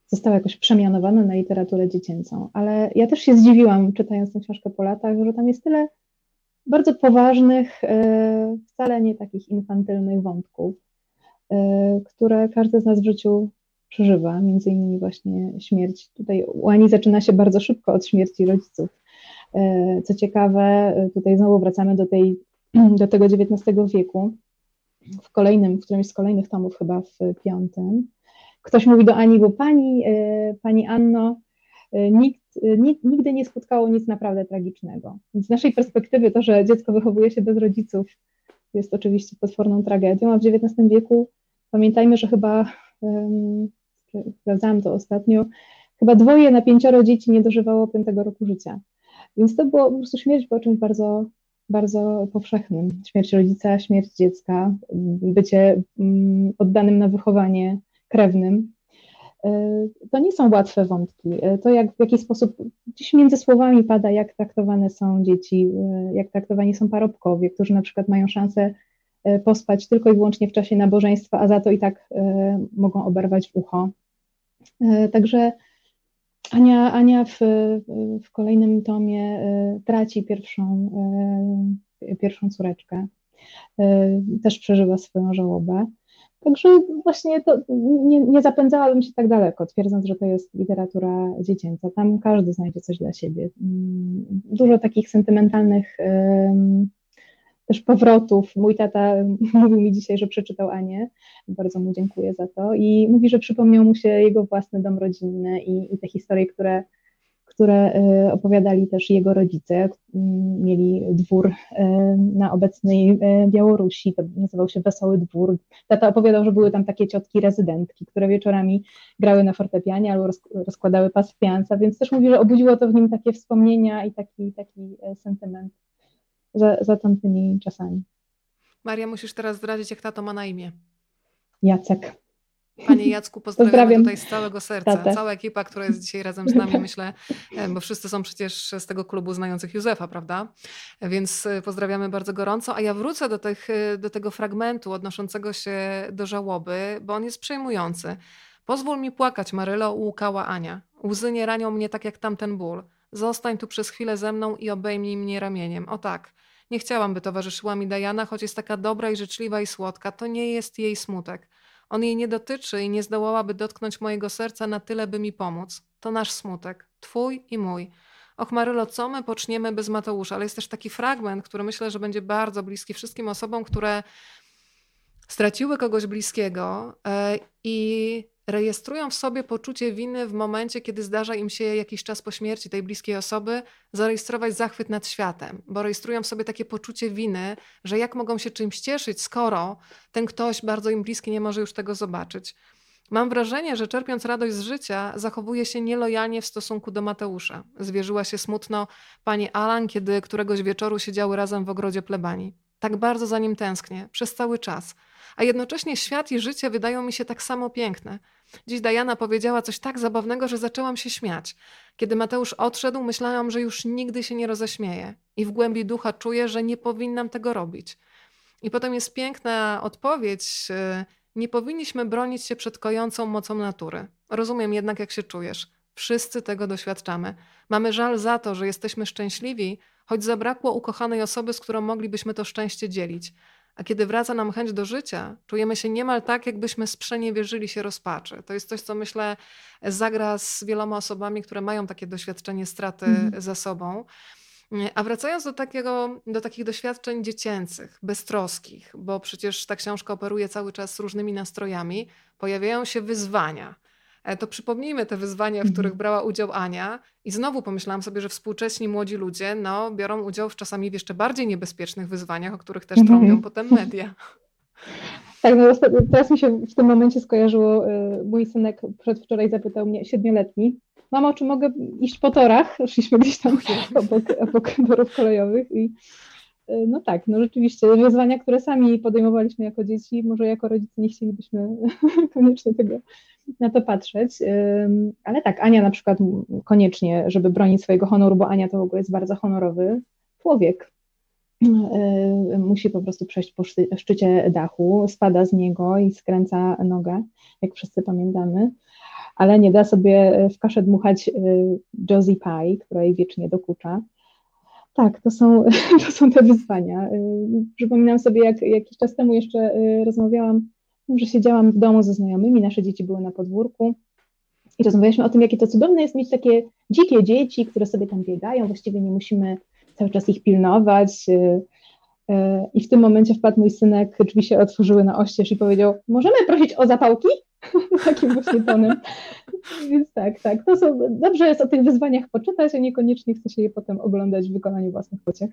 została jakoś przemianowana na literaturę dziecięcą. Ale ja też się zdziwiłam, czytając tę książkę po latach, że tam jest tyle bardzo poważnych, wcale nie takich infantylnych wątków, które każdy z nas w życiu przeżywa, między innymi właśnie śmierć. Tutaj u Ani zaczyna się bardzo szybko od śmierci rodziców. Co ciekawe, tutaj znowu wracamy do tego XIX wieku, w którymś z kolejnych tomów, chyba w 5. Ktoś mówi do Ani, bo pani Anno, nigdy nie spotkało nic naprawdę tragicznego. Więc z naszej perspektywy to, że dziecko wychowuje się bez rodziców, jest oczywiście potworną tragedią, a w XIX wieku pamiętajmy, że chyba, sprawdzałam to ostatnio, chyba 2 na 5 dzieci nie dożywało 5 roku życia. Więc to było po prostu śmierć po czymś bardzo, bardzo powszechnym. Śmierć rodzica, śmierć dziecka, bycie oddanym na wychowanie krewnym. To nie są łatwe wątki. To w jaki sposób, gdzieś między słowami pada, jak traktowane są dzieci, jak traktowani są parobkowie, którzy na przykład mają szansę pospać tylko i wyłącznie w czasie nabożeństwa, a za to i tak mogą oberwać w ucho. Także Ania w kolejnym tomie traci pierwszą córeczkę. Też przeżywa swoją żałobę. Także właśnie to nie zapędzałabym się tak daleko, twierdząc, że to jest literatura dziecięca. Tam każdy znajdzie coś dla siebie. Dużo takich sentymentalnych też powrotów. Mój tata mówił mi dzisiaj, że przeczytał Anię. Bardzo mu dziękuję za to. I mówi, że przypomniał mu się jego własny dom rodzinny i te historie, które opowiadali też jego rodzice. Mieli dwór na obecnej Białorusi, to nazywał się Wesoły Dwór. Tata opowiadał, że były tam takie ciotki rezydentki, które wieczorami grały na fortepianie albo rozkładały pas w piance, więc też mówi, że obudziło to w nim takie wspomnienia i taki sentyment za tamtymi czasami. Maria, musisz teraz zdradzić, jak tato ma na imię. Jacek. Panie Jacku, pozdrawiam tutaj z całego serca, tatę. Cała ekipa, która jest dzisiaj razem z nami, myślę, bo wszyscy są przecież z tego klubu znających Józefa, prawda? Więc pozdrawiamy bardzo gorąco, a ja wrócę do tego fragmentu odnoszącego się do żałoby, bo on jest przejmujący. Pozwól mi płakać, Marylo, łukała Ania. Łzy nie ranią mnie tak jak tamten ból. Zostań tu przez chwilę ze mną i obejmij mnie ramieniem. O tak. Nie chciałam, by towarzyszyła mi Diana, choć jest taka dobra i życzliwa i słodka. To nie jest jej smutek. On jej nie dotyczy i nie zdołałaby dotknąć mojego serca na tyle, by mi pomóc. To nasz smutek. Twój i mój. Och, Marylo, co my poczniemy bez Mateusza? Ale jest też taki fragment, który myślę, że będzie bardzo bliski wszystkim osobom, które straciły kogoś bliskiego i rejestrują w sobie poczucie winy w momencie, kiedy zdarza im się jakiś czas po śmierci tej bliskiej osoby zarejestrować zachwyt nad światem, bo rejestrują w sobie takie poczucie winy, że jak mogą się czymś cieszyć, skoro ten ktoś bardzo im bliski nie może już tego zobaczyć. Mam wrażenie, że czerpiąc radość z życia, zachowuje się nielojalnie w stosunku do Mateusza. Zwierzyła się smutno pani Alan, kiedy któregoś wieczoru siedziały razem w ogrodzie plebanii. Tak bardzo za nim tęsknię, przez cały czas. A jednocześnie świat i życie wydają mi się tak samo piękne. Dziś Diana powiedziała coś tak zabawnego, że zaczęłam się śmiać. Kiedy Mateusz odszedł, myślałam, że już nigdy się nie roześmieję. I w głębi ducha czuję, że nie powinnam tego robić. I potem jest piękna odpowiedź. Nie powinniśmy bronić się przed kojącą mocą natury. Rozumiem jednak, jak się czujesz. Wszyscy tego doświadczamy. Mamy żal za to, że jesteśmy szczęśliwi, choć zabrakło ukochanej osoby, z którą moglibyśmy to szczęście dzielić. A kiedy wraca nam chęć do życia, czujemy się niemal tak, jakbyśmy sprzeniewierzyli się rozpaczy. To jest coś, co myślę zagra z wieloma osobami, które mają takie doświadczenie straty za sobą. A wracając do takich doświadczeń dziecięcych, beztroskich, bo przecież ta książka operuje cały czas różnymi nastrojami, pojawiają się wyzwania. To przypomnijmy te wyzwania, w których brała udział Ania i znowu pomyślałam sobie, że współcześni młodzi ludzie biorą udział w czasami w jeszcze bardziej niebezpiecznych wyzwaniach, o których też trąbią potem media. Tak, teraz mi się w tym momencie skojarzyło, mój synek przedwczoraj zapytał mnie, 7-letni, mamo, czy mogę iść po torach? Szliśmy gdzieś tam obok torów kolejowych i No tak, no rzeczywiście wyzwania, które sami podejmowaliśmy jako dzieci, może jako rodzice nie chcielibyśmy koniecznie tego na to patrzeć, ale tak, Ania na przykład koniecznie, żeby bronić swojego honoru, bo Ania to w ogóle jest bardzo honorowy człowiek, musi po prostu przejść po szczycie dachu, spada z niego i skręca nogę, jak wszyscy pamiętamy, ale nie da sobie w kaszę dmuchać Josie Pye, która jej wiecznie dokucza. Tak, to są te wyzwania. Przypominam sobie, jak jakiś czas temu jeszcze rozmawiałam, że siedziałam w domu ze znajomymi, nasze dzieci były na podwórku i rozmawialiśmy o tym, jakie to cudowne jest mieć takie dzikie dzieci, które sobie tam biegają, właściwie nie musimy cały czas ich pilnować. I w tym momencie wpadł mój synek, drzwi się otworzyły na oścież i powiedział: możemy prosić o zapałki? Takim właśnie tonem. Więc tak, dobrze jest o tych wyzwaniach poczytać, a niekoniecznie chce się je potem oglądać w wykonaniu własnych pociech.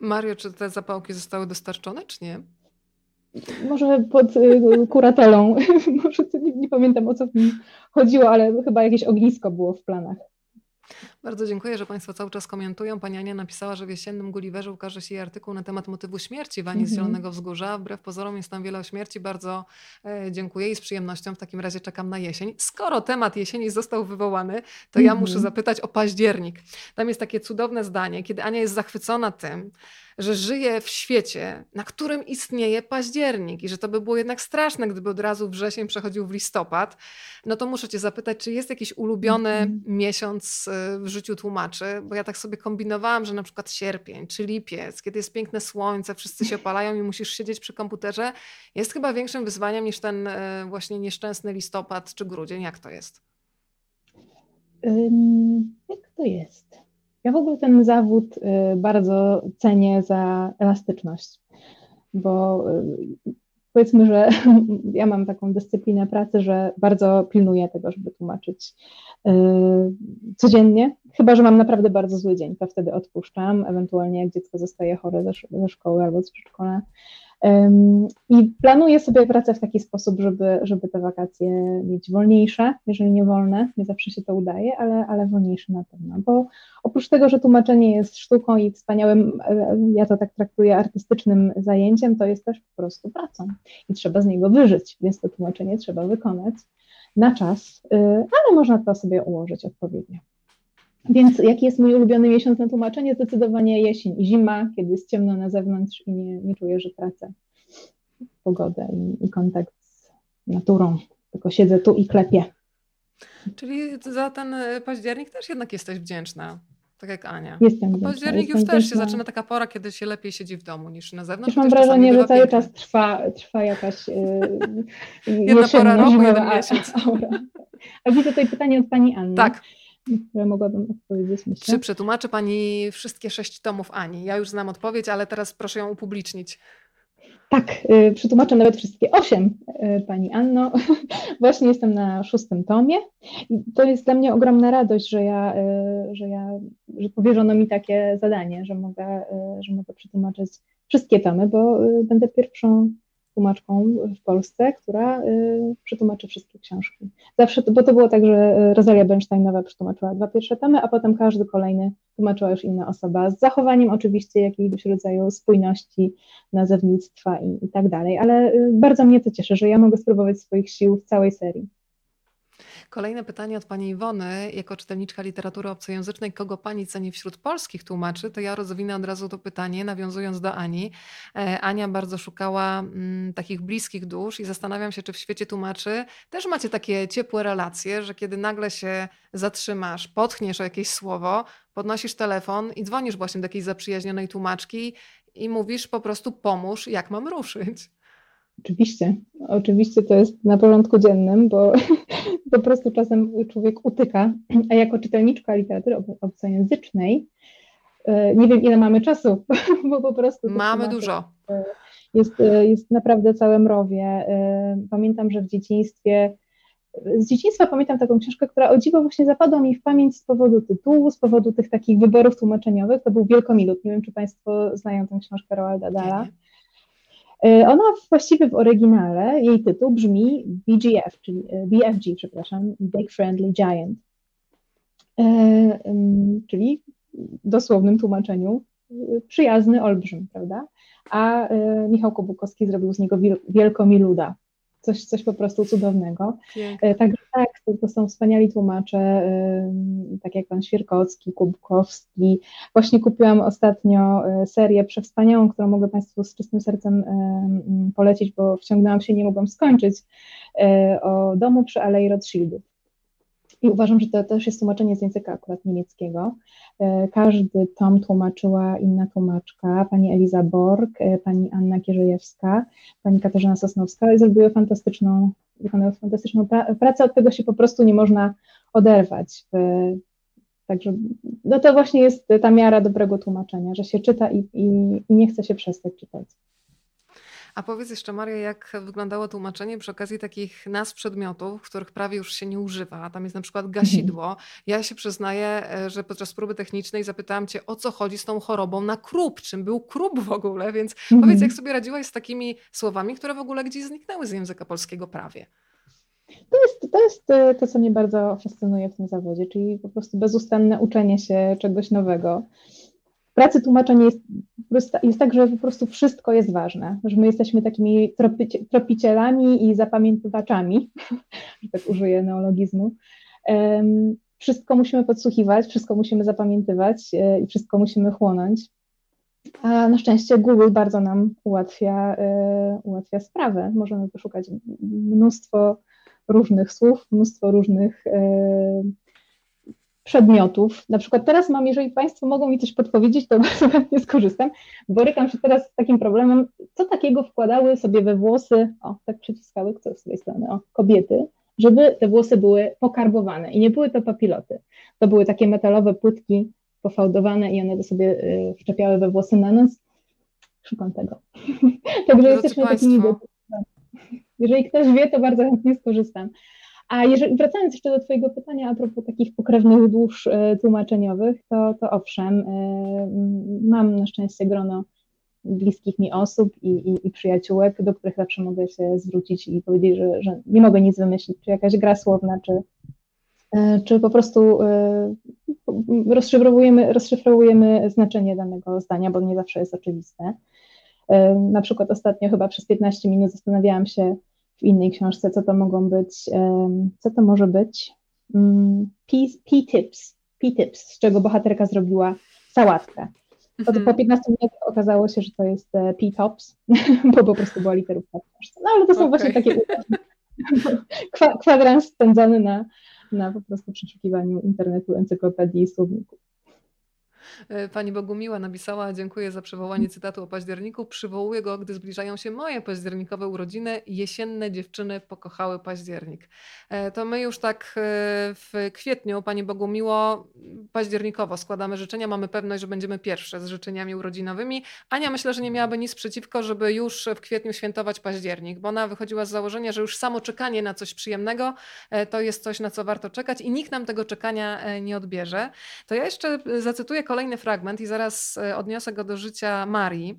Mario, czy te zapałki zostały dostarczone, czy nie? Może pod kuratelą, może nie pamiętam, o co w nim chodziło, ale chyba jakieś ognisko było w planach. Bardzo dziękuję, że Państwo cały czas komentują. Pani Ania napisała, że w jesiennym Gulliverze ukaże się jej artykuł na temat motywu śmierci w Anii z Zielonego Wzgórza. Wbrew pozorom jest tam wiele o śmierci. Bardzo dziękuję i z przyjemnością w takim razie czekam na jesień. Skoro temat jesieni został wywołany, to ja muszę zapytać o październik. Tam jest takie cudowne zdanie, kiedy Ania jest zachwycona tym, że żyje w świecie, na którym istnieje październik i że to by było jednak straszne, gdyby od razu wrzesień przechodził w listopad. No to muszę Cię zapytać, czy jest jakiś ulubiony miesiąc w życiu tłumaczy? Bo ja tak sobie kombinowałam, że na przykład sierpień czy lipiec, kiedy jest piękne słońce, wszyscy się opalają i musisz siedzieć przy komputerze, jest chyba większym wyzwaniem niż ten właśnie nieszczęsny listopad czy grudzień. Jak to jest? Jak to jest? Ja w ogóle ten zawód bardzo cenię za elastyczność, bo powiedzmy, że ja mam taką dyscyplinę pracy, że bardzo pilnuję tego, żeby tłumaczyć codziennie, chyba że mam naprawdę bardzo zły dzień, to wtedy odpuszczam, ewentualnie jak dziecko zostaje chore ze szkoły albo z przedszkola. I planuję sobie pracę w taki sposób, żeby te wakacje mieć wolniejsze, jeżeli nie wolne, nie zawsze się to udaje, ale wolniejsze na pewno, bo oprócz tego, że tłumaczenie jest sztuką i wspaniałym, ja to tak traktuję, artystycznym zajęciem, to jest też po prostu pracą i trzeba z niego wyżyć, więc to tłumaczenie trzeba wykonać na czas, ale można to sobie ułożyć odpowiednio. Więc jaki jest mój ulubiony miesiąc na tłumaczenie? Zdecydowanie jesień i zima, kiedy jest ciemno na zewnątrz i nie czuję, że tracę pogodę i kontakt z naturą. Tylko siedzę tu i klepię. Czyli za ten październik też jednak jesteś wdzięczna, tak jak Ania. Październik już też się zaczyna taka pora, kiedy się lepiej siedzi w domu niż na zewnątrz. Mam wrażenie, że cały czas trwa jakaś jedna pora roku, jeden miesiąc. A widzę tutaj pytanie od pani Anny. Tak. Które mogłabym odpowiedzieć, myślę. Czy przetłumaczy Pani wszystkie 6 tomów Ani? Ja już znam odpowiedź, ale teraz proszę ją upublicznić. Tak, przetłumaczę nawet wszystkie 8, Pani Anno. Właśnie jestem na 6 tomie. I to jest dla mnie ogromna radość, że powierzono mi takie zadanie, że mogę przetłumaczyć wszystkie tomy, bo będę pierwszą tłumaczką w Polsce, która przetłumaczy wszystkie książki. Zawsze, bo to było tak, że Rosalia Bernsteinowa przetłumaczyła 2 pierwsze tomy, a potem każdy kolejny tłumaczyła już inna osoba, z zachowaniem oczywiście jakiegoś rodzaju spójności, nazewnictwa i tak dalej, ale bardzo mnie to cieszy, że ja mogę spróbować swoich sił w całej serii. Kolejne pytanie od pani Iwony. Jako czytelniczka literatury obcojęzycznej, kogo pani ceni wśród polskich tłumaczy? To ja rozwinę od razu to pytanie, nawiązując do Ani. Ania bardzo szukała takich bliskich dusz i zastanawiam się, czy w świecie tłumaczy też macie takie ciepłe relacje, że kiedy nagle się zatrzymasz, potchniesz o jakieś słowo, podnosisz telefon i dzwonisz właśnie do jakiejś zaprzyjaźnionej tłumaczki i mówisz po prostu: pomóż, jak mam ruszyć? Oczywiście to jest na porządku dziennym, bo po prostu czasem człowiek utyka, a jako czytelniczka literatury obcojęzycznej nie wiem, ile mamy czasu, bo po prostu... Mamy dużo. Jest naprawdę całe mrowie. Pamiętam, że z dzieciństwa pamiętam taką książkę, która o dziwo właśnie zapadła mi w pamięć z powodu tytułu, z powodu tych takich wyborów tłumaczeniowych. To był Wielkomilód. Nie wiem, czy Państwo znają tę książkę Roalda Dahla. Ona właściwie w oryginale, jej tytuł brzmi BFG, Big Friendly Giant, czyli w dosłownym tłumaczeniu przyjazny olbrzym, prawda? A Michał Kłobukowski zrobił z niego wielkomiluda. Coś po prostu cudownego. Tak, to są wspaniali tłumacze, tak jak pan Świerkowski, Kłobukowski. Właśnie kupiłam ostatnio serię przewspaniałą, którą mogę państwu z czystym sercem polecić, bo wciągnęłam się, nie mogłam skończyć, o domu przy Alei Rothschildów. I uważam, że to też jest tłumaczenie z języka akurat niemieckiego. Każdy tom tłumaczyła inna tłumaczka, pani Eliza Borg, pani Anna Kierzejewska, pani Katarzyna Sosnowska i zrobiły fantastyczną pracę, od tego się po prostu nie można oderwać. Także no to właśnie jest ta miara dobrego tłumaczenia, że się czyta i nie chce się przestać czytać. A powiedz jeszcze, Maria, jak wyglądało tłumaczenie przy okazji takich nazw przedmiotów, których prawie już się nie używa. Tam jest na przykład gasidło. Ja się przyznaję, że podczas próby technicznej zapytałam cię, o co chodzi z tą chorobą na krób, czym był krób w ogóle, więc powiedz, jak sobie radziłaś z takimi słowami, które w ogóle gdzieś zniknęły z języka polskiego prawie. To jest to, co mnie bardzo fascynuje w tym zawodzie, czyli po prostu bezustanne uczenie się czegoś nowego. W pracy tłumaczenia jest tak, że po prostu wszystko jest ważne, że my jesteśmy takimi tropicielami i zapamiętywaczami, że tak użyję neologizmu. Wszystko musimy podsłuchiwać, wszystko musimy zapamiętywać i wszystko musimy chłonąć. A na szczęście Google bardzo nam ułatwia sprawę. Możemy poszukać mnóstwo różnych słów, mnóstwo różnych przedmiotów. Na przykład teraz mam, jeżeli państwo mogą mi coś podpowiedzieć, to bardzo chętnie skorzystam. Borykam się teraz z takim problemem, co takiego wkładały sobie we włosy, tak przyciskały, kto z tej strony, kobiety, żeby te włosy były pokarbowane i nie były to papiloty. To były takie metalowe płytki pofałdowane i one sobie wszczepiały we włosy na noc. Szukam tego. Także jesteśmy takimi... Jeżeli ktoś wie, to bardzo chętnie skorzystam. A jeżeli, wracając jeszcze do twojego pytania a propos takich pokrewnych dusz tłumaczeniowych, to owszem, mam na szczęście grono bliskich mi osób i przyjaciółek, do których zawsze mogę się zwrócić i powiedzieć, że nie mogę nic wymyślić, czy jakaś gra słowna, czy po prostu rozszyfrowujemy znaczenie danego zdania, bo nie zawsze jest oczywiste. Na przykład ostatnio chyba przez 15 minut zastanawiałam się w innej książce, co to może być, P-tips, z czego bohaterka zrobiła sałatkę. Po 15 minutach okazało się, że to jest P-tops, bo po prostu była literówka w książce. No ale to są właśnie takie kwadrans spędzony na po prostu przeszukiwaniu internetu, encyklopedii i słowników. Pani Bogumiła napisała, dziękuję za przywołanie cytatu o październiku. Przywołuję go, gdy zbliżają się moje październikowe urodziny. Jesienne dziewczyny pokochały październik. To my już tak w kwietniu, Pani Bogumiło, październikowo składamy życzenia. Mamy pewność, że będziemy pierwsze z życzeniami urodzinowymi. Ania, myślę, że nie miałaby nic przeciwko, żeby już w kwietniu świętować październik, bo ona wychodziła z założenia, że już samo czekanie na coś przyjemnego to jest coś, na co warto czekać i nikt nam tego czekania nie odbierze. To ja jeszcze zacytuję kolejny fragment i zaraz odniosę go do życia Marii.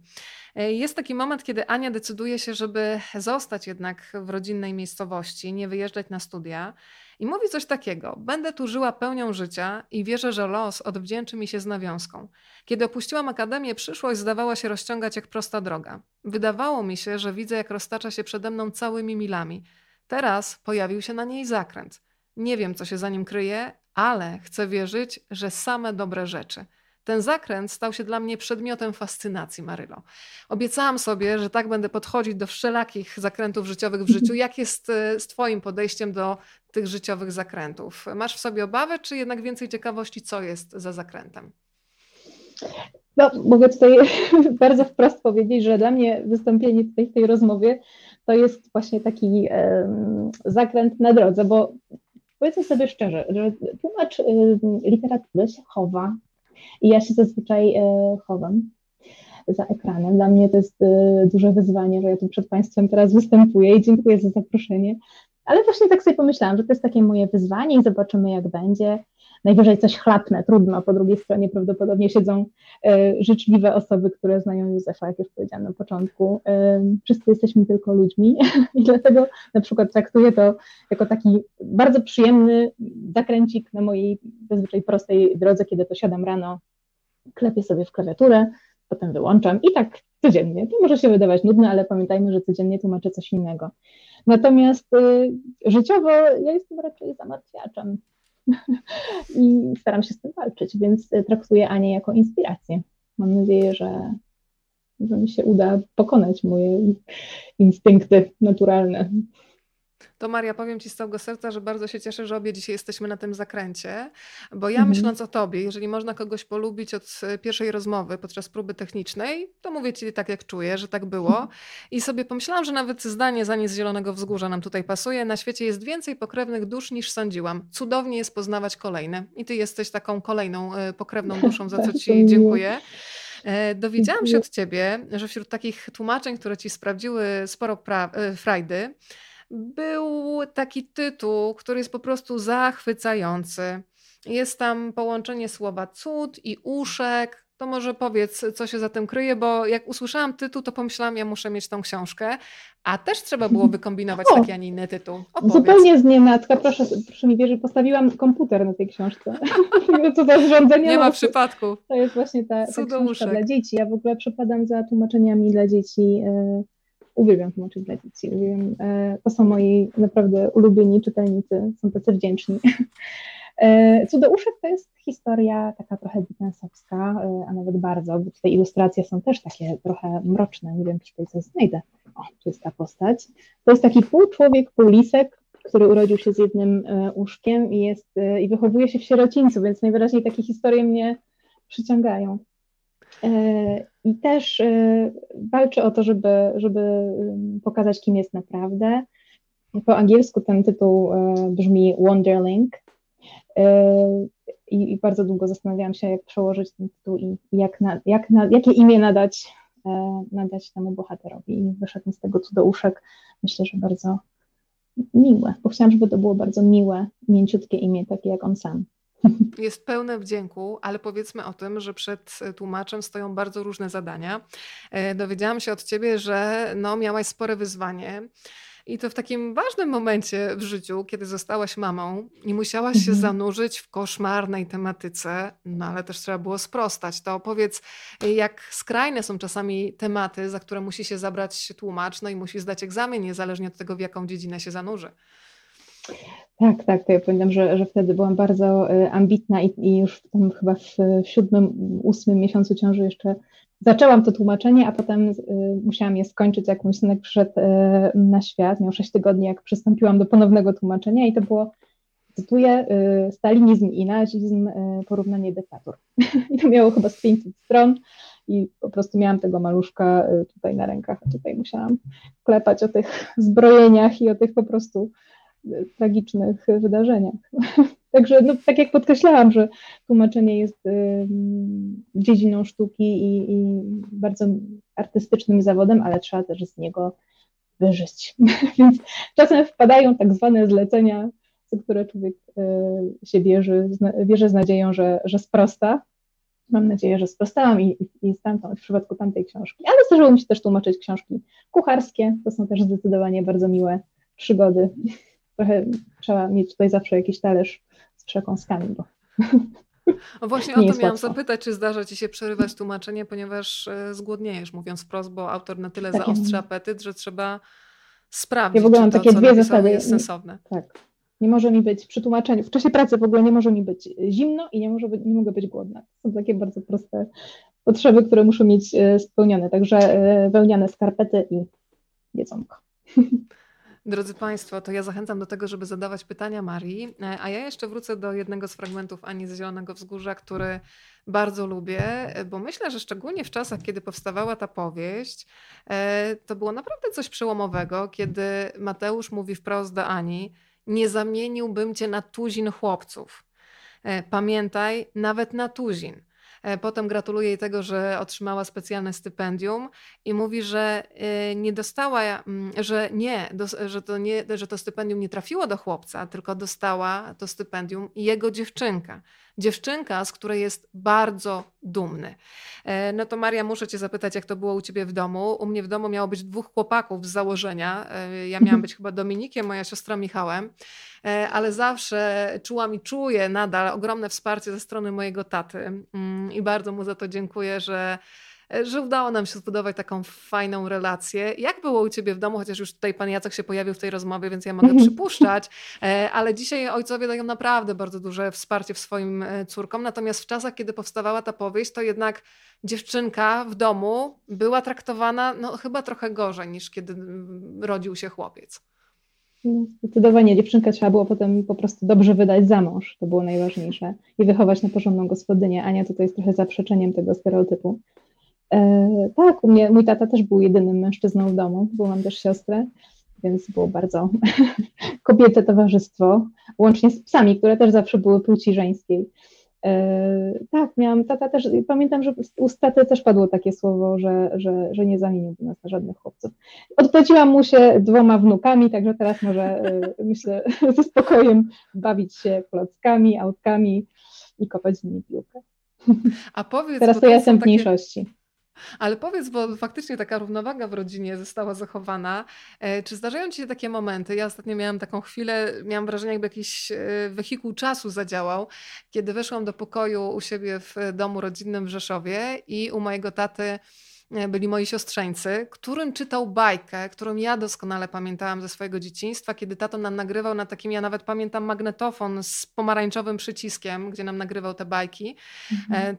Jest taki moment, kiedy Ania decyduje się, żeby zostać jednak w rodzinnej miejscowości, nie wyjeżdżać na studia i mówi coś takiego. Będę tu żyła pełnią życia i wierzę, że los odwdzięczy mi się z nawiązką. Kiedy opuściłam akademię, przyszłość zdawała się rozciągać jak prosta droga. Wydawało mi się, że widzę, jak roztacza się przede mną całymi milami. Teraz pojawił się na niej zakręt. Nie wiem, co się za nim kryje, ale chcę wierzyć, że same dobre rzeczy. Ten zakręt stał się dla mnie przedmiotem fascynacji, Marylo. Obiecałam sobie, że tak będę podchodzić do wszelakich zakrętów życiowych w życiu. Jak jest z twoim podejściem do tych życiowych zakrętów? Masz w sobie obawy, czy jednak więcej ciekawości, co jest za zakrętem? No, mogę tutaj bardzo wprost powiedzieć, że dla mnie wystąpienie w tej rozmowie to jest właśnie taki zakręt na drodze, bo powiedzmy sobie szczerze, że tłumacz literatury się chowa i ja się zazwyczaj chowam za ekranem. Dla mnie to jest duże wyzwanie, że ja tu przed państwem teraz występuję i dziękuję za zaproszenie. Ale właśnie tak sobie pomyślałam, że to jest takie moje wyzwanie i zobaczymy, jak będzie. Najwyżej coś chlapnę, trudno, po drugiej stronie prawdopodobnie siedzą życzliwe osoby, które znają Józefa, jak już powiedziałam na początku. Wszyscy jesteśmy tylko ludźmi i dlatego na przykład traktuję to jako taki bardzo przyjemny zakręcik na mojej zazwyczaj prostej drodze, kiedy to siadam rano klepię sobie w klawiaturę, potem wyłączam i tak codziennie. To może się wydawać nudne, ale pamiętajmy, że codziennie tłumaczę coś innego. Natomiast życiowo ja jestem raczej zamartwiaczem i staram się z tym walczyć, więc traktuję Anię jako inspirację. Mam nadzieję, że mi się uda pokonać moje instynkty naturalne. To Maria, powiem Ci z całego serca, że bardzo się cieszę, że obie dzisiaj jesteśmy na tym zakręcie, bo ja myśląc o Tobie, jeżeli można kogoś polubić od pierwszej rozmowy podczas próby technicznej, to mówię Ci tak jak czuję, że tak było i sobie pomyślałam, że nawet zdanie Zani z Zielonego Wzgórza nam tutaj pasuje. Na świecie jest więcej pokrewnych dusz niż sądziłam. Cudownie jest poznawać kolejne i Ty jesteś taką kolejną pokrewną duszą, za co Ci dziękuję. Dowiedziałam się od Ciebie, że wśród takich tłumaczeń, które Ci sprawdziły sporo frajdy, był taki tytuł, który jest po prostu zachwycający. Jest tam połączenie słowa cud i uszek. To może powiedz, co się za tym kryje, bo jak usłyszałam tytuł, to pomyślałam, ja muszę mieć tą książkę, a też trzeba było wykombinować taki, a nie inny tytuł. Opowiedz. Zupełnie znienacka, proszę mi wierzyć, postawiłam komputer na tej książce. To do zrządzenia. Nie ma przypadków. To jest właśnie ta książka dla dzieci. Ja w ogóle przepadam za tłumaczeniami dla dzieci. Uwielbiam tłumaczyć dla dzieci. To są moi naprawdę ulubieni czytelnicy, są tacy wdzięczni. Cudouszek to jest historia taka trochę dickensowska, a nawet bardzo, bo tutaj ilustracje są też takie trochę mroczne, nie wiem, czy tutaj coś znajdę. O, tu jest ta postać. To jest taki pół człowiek, pół lisek, który urodził się z jednym uszkiem i wychowuje się w sierocińcu, więc najwyraźniej takie historie mnie przyciągają. I też walczy o to, żeby pokazać, kim jest naprawdę. Po angielsku ten tytuł brzmi Wonderling i bardzo długo zastanawiałam się, jak przełożyć ten tytuł i jakie imię nadać temu bohaterowi. I wyszedł z tego cudouszek, myślę, że bardzo miłe, bo chciałam, żeby to było bardzo miłe, mięciutkie imię, takie jak on sam. Jest pełne wdzięku, ale powiedzmy o tym, że przed tłumaczem stoją bardzo różne zadania. Dowiedziałam się od Ciebie, że miałaś spore wyzwanie i to w takim ważnym momencie w życiu, kiedy zostałaś mamą i musiałaś się zanurzyć w koszmarnej tematyce, ale też trzeba było sprostać. To opowiedz, jak skrajne są czasami tematy, za które musi się zabrać tłumacz, i musi zdać egzamin, niezależnie od tego, w jaką dziedzinę się zanurzy. Tak, to ja pamiętam, że wtedy byłam bardzo ambitna i już tam chyba w 7., 8. miesiącu ciąży jeszcze zaczęłam to tłumaczenie, a potem musiałam je skończyć, jak mój synek przyszedł na świat, miał 6 tygodni, jak przystąpiłam do ponownego tłumaczenia i to było, cytuję, stalinizm i nazizm, porównanie dyktatur. I to miało chyba z 500 stron i po prostu miałam tego maluszka tutaj na rękach, a tutaj musiałam klepać o tych zbrojeniach i o tych po prostu tragicznych wydarzeniach. Także tak jak podkreślałam, że tłumaczenie jest dziedziną sztuki i bardzo artystycznym zawodem, ale trzeba też z niego wyżyć. Więc czasem wpadają tak zwane zlecenia, za które człowiek się bierze z nadzieją, że sprosta. Mam nadzieję, że sprostałam i w przypadku tamtej książki. Ale zdarzyło mi się też tłumaczyć książki kucharskie. To są też zdecydowanie bardzo miłe przygody. Trochę trzeba mieć tutaj zawsze jakiś talerz z przekąskami. Bo... Właśnie o to miałam zapytać, czy zdarza Ci się przerywać tłumaczenie, ponieważ zgłodniejesz, mówiąc wprost, bo autor na tyle zaostrzy apetyt, że trzeba sprawdzić, ja czy to, takie co dwie zasady jest sensowne. Tak. Nie może mi być przy tłumaczeniu, w czasie pracy w ogóle nie może mi być zimno i nie mogę być głodna. To są takie bardzo proste potrzeby, które muszę mieć spełnione. Także wełniane skarpety i jedzonko. Drodzy Państwo, to ja zachęcam do tego, żeby zadawać pytania Marii, a ja jeszcze wrócę do jednego z fragmentów Ani z Zielonego Wzgórza, który bardzo lubię, bo myślę, że szczególnie w czasach, kiedy powstawała ta powieść, to było naprawdę coś przełomowego, kiedy Mateusz mówi wprost do Ani: nie zamieniłbym cię na tuzin chłopców. Pamiętaj, nawet na tuzin. Potem gratuluje jej tego, że otrzymała specjalne stypendium i mówi, że nie dostała, że to stypendium nie trafiło do chłopca, tylko dostała to stypendium jego dziewczynka. dziewczynka, z której jest bardzo dumny. No to Maria, muszę cię zapytać, jak to było u ciebie w domu? U mnie w domu miało być dwóch chłopaków z założenia. Ja miałam być chyba Dominikiem, moja siostra Michałem, ale zawsze czułam i czuję nadal ogromne wsparcie ze strony mojego taty i bardzo mu za to dziękuję, że udało nam się zbudować taką fajną relację. Jak było u ciebie w domu? Chociaż już tutaj pan Jacek się pojawił w tej rozmowie, więc ja mogę przypuszczać, ale dzisiaj ojcowie dają naprawdę bardzo duże wsparcie w swoim córkom. Natomiast w czasach, kiedy powstawała ta powieść, to jednak dziewczynka w domu była traktowana chyba trochę gorzej niż kiedy rodził się chłopiec. Zdecydowanie. Dziewczynkę trzeba było potem po prostu dobrze wydać za mąż. To było najważniejsze. I wychować na porządną gospodynię. Ania tutaj jest trochę zaprzeczeniem tego stereotypu. Tak, u mnie, mój tata też był jedynym mężczyzną w domu, bo mam też siostrę, więc było bardzo kobiece towarzystwo, łącznie z psami, które też zawsze były płci żeńskiej. Tak, miałam tata też, pamiętam, że z taty też padło takie słowo, że nie zamieniłby nas na żadnych chłopców. Odpłaciłam mu się 2 wnukami, także teraz może, myślę, ze spokojem bawić się klockami, autkami i kopać z nimi piłkę. A powiedz, teraz to jestem w mniejszości. Ale powiedz, bo faktycznie taka równowaga w rodzinie została zachowana. Czy zdarzają ci się takie momenty? Ja ostatnio miałam taką chwilę, miałam wrażenie, jakby jakiś wehikuł czasu zadziałał, kiedy weszłam do pokoju u siebie w domu rodzinnym w Rzeszowie i u mojego taty byli moi siostrzeńcy, którym czytał bajkę, którą ja doskonale pamiętałam ze swojego dzieciństwa, kiedy tato nam nagrywał na takim, ja nawet pamiętam magnetofon z pomarańczowym przyciskiem, gdzie nam nagrywał te bajki.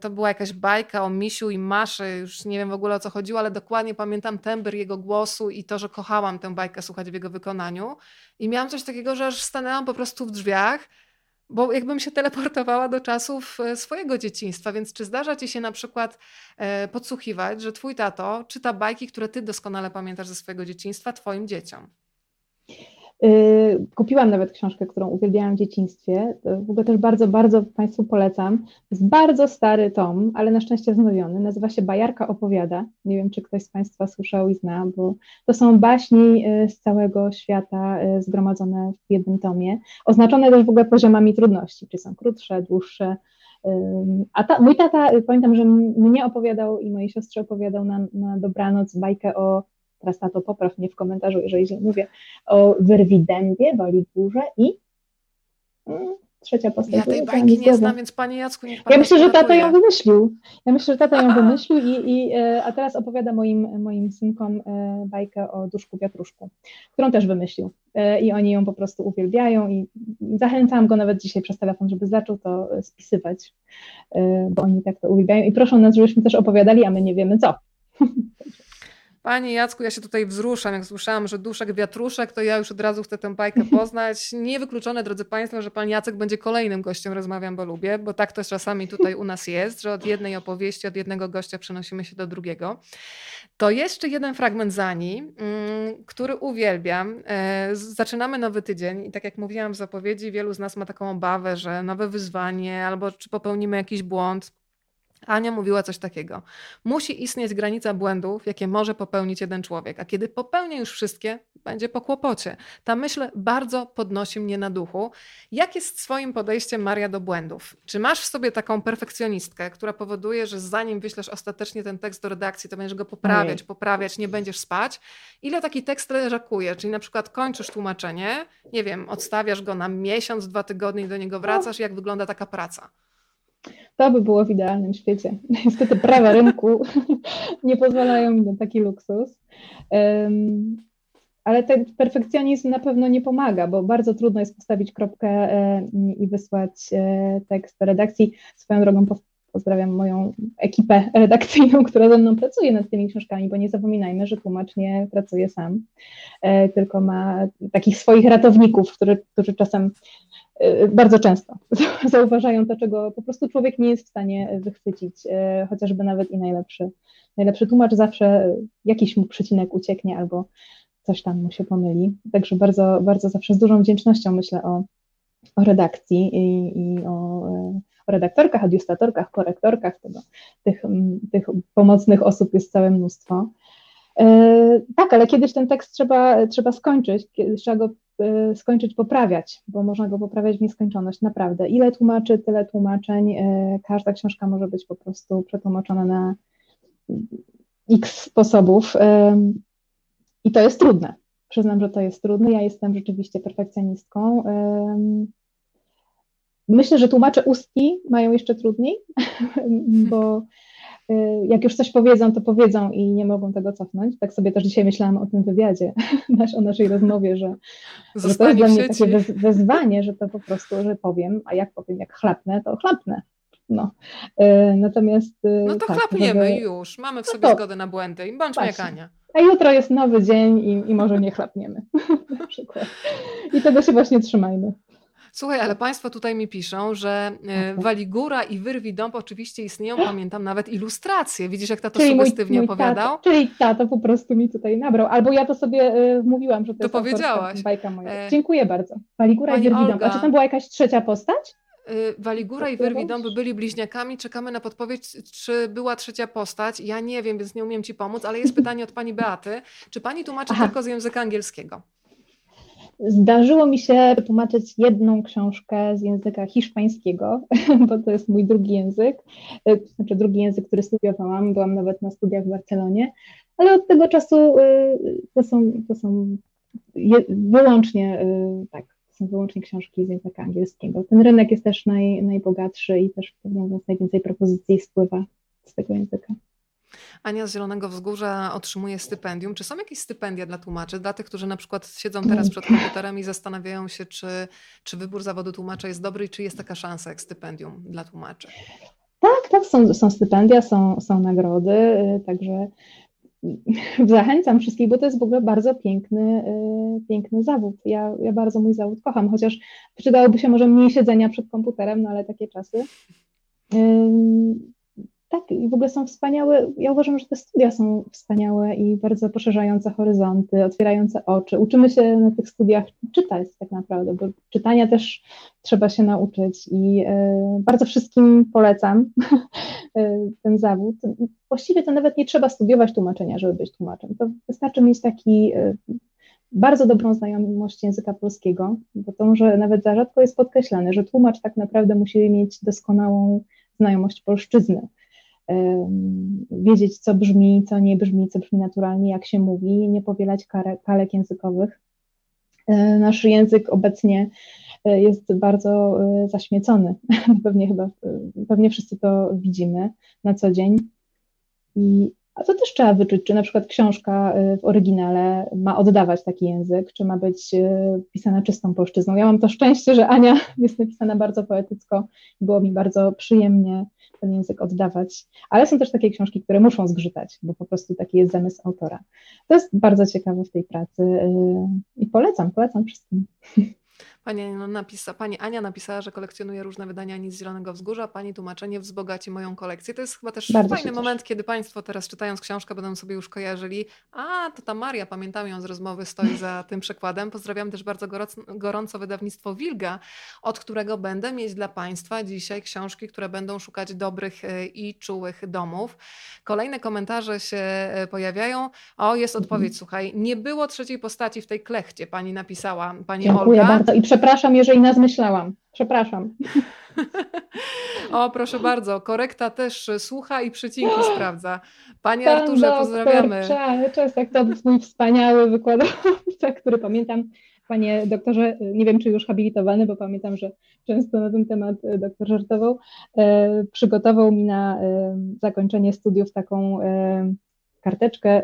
To była jakaś bajka o misiu i maszy, już nie wiem w ogóle o co chodziło, ale dokładnie pamiętam tembr jego głosu i to, że kochałam tę bajkę słuchać w jego wykonaniu. I miałam coś takiego, że aż stanęłam po prostu w drzwiach, bo jakbym się teleportowała do czasów swojego dzieciństwa, więc czy zdarza ci się na przykład podsłuchiwać, że twój tato czyta bajki, które ty doskonale pamiętasz ze swojego dzieciństwa, twoim dzieciom? Kupiłam nawet książkę, którą uwielbiałam w dzieciństwie. W ogóle też bardzo, bardzo Państwu polecam. Jest bardzo stary tom, ale na szczęście wznowiony. Nazywa się Bajarka opowiada. Nie wiem, czy ktoś z Państwa słyszał i zna, bo to są baśni z całego świata zgromadzone w jednym tomie. Oznaczone też w ogóle poziomami trudności, czy są krótsze, dłuższe. A mój tata, pamiętam, że mnie opowiadał i mojej siostrze opowiadał na dobranoc bajkę o, teraz tato popraw mnie w komentarzu, jeżeli źle mówię, o wyrwidębie, Waligórze i trzecia postać. Ja tej bajki nie znam, więc panie Jacku, niech pan... Ja myślę, że tato ją wymyślił. A teraz opowiada moim synkom bajkę o Duszku Wiatruszku, którą też wymyślił. I oni ją po prostu uwielbiają i zachęcam go nawet dzisiaj przez telefon, żeby zaczął to spisywać, bo oni tak to uwielbiają i proszą nas, żebyśmy też opowiadali, a my nie wiemy co. Panie Jacku, ja się tutaj wzruszam, jak słyszałam, że Duszek Wiatruszek, to ja już od razu chcę tę bajkę poznać. Niewykluczone, drodzy Państwo, że Pan Jacek będzie kolejnym gościem Rozmawiam, bo lubię, bo tak to czasami tutaj u nas jest, że od jednej opowieści, od jednego gościa przenosimy się do drugiego. To jeszcze jeden fragment z Ani, który uwielbiam. Zaczynamy nowy tydzień i tak jak mówiłam w zapowiedzi, wielu z nas ma taką obawę, że nowe wyzwanie albo czy popełnimy jakiś błąd. Ania mówiła coś takiego. Musi istnieć granica błędów, jakie może popełnić jeden człowiek, a kiedy popełni już wszystkie, będzie po kłopocie. Ta myśl bardzo podnosi mnie na duchu. Jak jest swoim podejściem, Maria, do błędów? Czy masz w sobie taką perfekcjonistkę, która powoduje, że zanim wyślesz ostatecznie ten tekst do redakcji, to będziesz go poprawiać, nie będziesz spać? Ile taki tekst leżakuje? Czyli na przykład kończysz tłumaczenie, nie wiem, odstawiasz go na miesiąc, 2 tygodnie i do niego wracasz. Jak wygląda taka praca? To by było w idealnym świecie. Niestety prawa rynku nie pozwalają mi na taki luksus. Ale ten perfekcjonizm na pewno nie pomaga, bo bardzo trudno jest postawić kropkę i wysłać tekst do redakcji. Swoją drogą pozdrawiam moją ekipę redakcyjną, która ze mną pracuje nad tymi książkami, bo nie zapominajmy, że tłumacz nie pracuje sam, tylko ma takich swoich ratowników, którzy czasem bardzo często zauważają to, czego po prostu człowiek nie jest w stanie wychwycić, chociażby nawet i najlepszy tłumacz zawsze jakiś mu przycinek ucieknie albo coś tam mu się pomyli. Także bardzo, bardzo zawsze z dużą wdzięcznością myślę o redakcji i o redaktorkach, adiustatorkach, korektorkach, tych pomocnych osób jest całe mnóstwo. Tak, ale kiedyś ten tekst trzeba skończyć, trzeba go skończyć poprawiać, bo można go poprawiać w nieskończoność, naprawdę. Ile tłumaczy, tyle tłumaczeń, każda książka może być po prostu przetłumaczona na x sposobów i to jest trudne. Przyznam, że to jest trudne, ja jestem rzeczywiście perfekcjonistką. Myślę, że tłumacze ustni mają jeszcze trudniej, bo jak już coś powiedzą, to powiedzą i nie mogą tego cofnąć. Tak sobie też dzisiaj myślałam o tym wywiadzie, o naszej rozmowie, że to jest dla mnie takie wezwanie, że to po prostu, że powiem, a jak powiem, jak chlapnę, to chlapnę. No. Natomiast... No to tak, chlapniemy żeby... już, mamy w sobie zgodę na błędy i bądźmy jak Ania. A jutro jest nowy dzień i może nie chlapniemy na przykład. I tego się właśnie trzymajmy. Słuchaj, ale Państwo tutaj mi piszą, że Waligura i Wyrwij Dąb oczywiście istnieją, pamiętam nawet ilustracje. Widzisz, jak tato sugestywnie opowiadał? Czyli tato po prostu mi tutaj nabrał. Albo ja to sobie mówiłam, że to jest autorska bajka moja. Dziękuję bardzo. Waligura i Wyrwij Dąb. A czy tam była jakaś trzecia postać? Waligura i Wyrwij Dąb byli bliźniakami. Czekamy na podpowiedź, czy była trzecia postać. Ja nie wiem, więc nie umiem Ci pomóc, ale jest pytanie od Pani Beaty. Czy Pani tłumaczy tylko z języka angielskiego? Zdarzyło mi się tłumaczyć jedną książkę z języka hiszpańskiego, bo to jest mój drugi język, znaczy drugi język, który studiowałam, byłam nawet na studiach w Barcelonie, ale od tego czasu to są wyłącznie książki z języka angielskiego. Ten rynek jest też najbogatszy i też najwięcej propozycji spływa z tego języka. Ania z Zielonego Wzgórza otrzymuje stypendium. Czy są jakieś stypendia dla tłumaczy? Dla tych, którzy na przykład siedzą teraz przed komputerem i zastanawiają się, czy wybór zawodu tłumacza jest dobry i czy jest taka szansa jak stypendium dla tłumaczy? Tak, są stypendia, są nagrody, także zachęcam wszystkich, bo to jest w ogóle bardzo piękny zawód. Ja bardzo mój zawód kocham, chociaż przydałoby się może mniej siedzenia przed komputerem, no ale takie czasy. Tak, i w ogóle są wspaniałe, ja uważam, że te studia są wspaniałe i bardzo poszerzające horyzonty, otwierające oczy. Uczymy się na tych studiach czytać tak naprawdę, bo czytania też trzeba się nauczyć i bardzo wszystkim polecam ten zawód. Właściwie to nawet nie trzeba studiować tłumaczenia, żeby być tłumaczem. To wystarczy mieć taki bardzo dobrą znajomość języka polskiego, bo to może nawet za rzadko jest podkreślane, że tłumacz tak naprawdę musi mieć doskonałą znajomość polszczyzny. Wiedzieć, co brzmi, co nie brzmi, co brzmi naturalnie, jak się mówi, nie powielać kalek językowych. Nasz język obecnie jest bardzo zaśmiecony. Pewnie wszyscy to widzimy na co dzień. A to też trzeba wyczuć, czy na przykład książka w oryginale ma oddawać taki język, czy ma być pisana czystą polszczyzną. Ja mam to szczęście, że Ania jest napisana bardzo poetycko i było mi bardzo przyjemnie ten język oddawać. Ale są też takie książki, które muszą zgrzytać, bo po prostu taki jest zamysł autora. To jest bardzo ciekawe w tej pracy i polecam wszystkim. Pani Ania napisała, że kolekcjonuje różne wydania Ani z Zielonego Wzgórza. Pani tłumaczenie wzbogaci moją kolekcję. To jest chyba też bardzo fajny moment, kiedy Państwo teraz czytając książkę będą sobie już kojarzyli. A, to ta Maria, pamiętam ją z rozmowy, stoi za tym przykładem. Pozdrawiam też bardzo gorąco wydawnictwo Wilga, od którego będę mieć dla Państwa dzisiaj książki, które będą szukać dobrych i czułych domów. Kolejne komentarze się pojawiają. O, jest odpowiedź, słuchaj. Nie było trzeciej postaci w tej klechcie, Pani napisała, Pani Dziękuję Olga. Bardzo. I przepraszam, jeżeli nas myślałam. Przepraszam. O, proszę bardzo. Korekta też słucha i przycinki sprawdza. Panie Arturze, pozdrawiamy. Cześć, tak, to mój wspaniały wykładowca, który pamiętam. Panie doktorze, nie wiem, czy już habilitowany, bo pamiętam, że często na ten temat doktor żartował, przygotował mi na zakończenie studiów taką karteczkę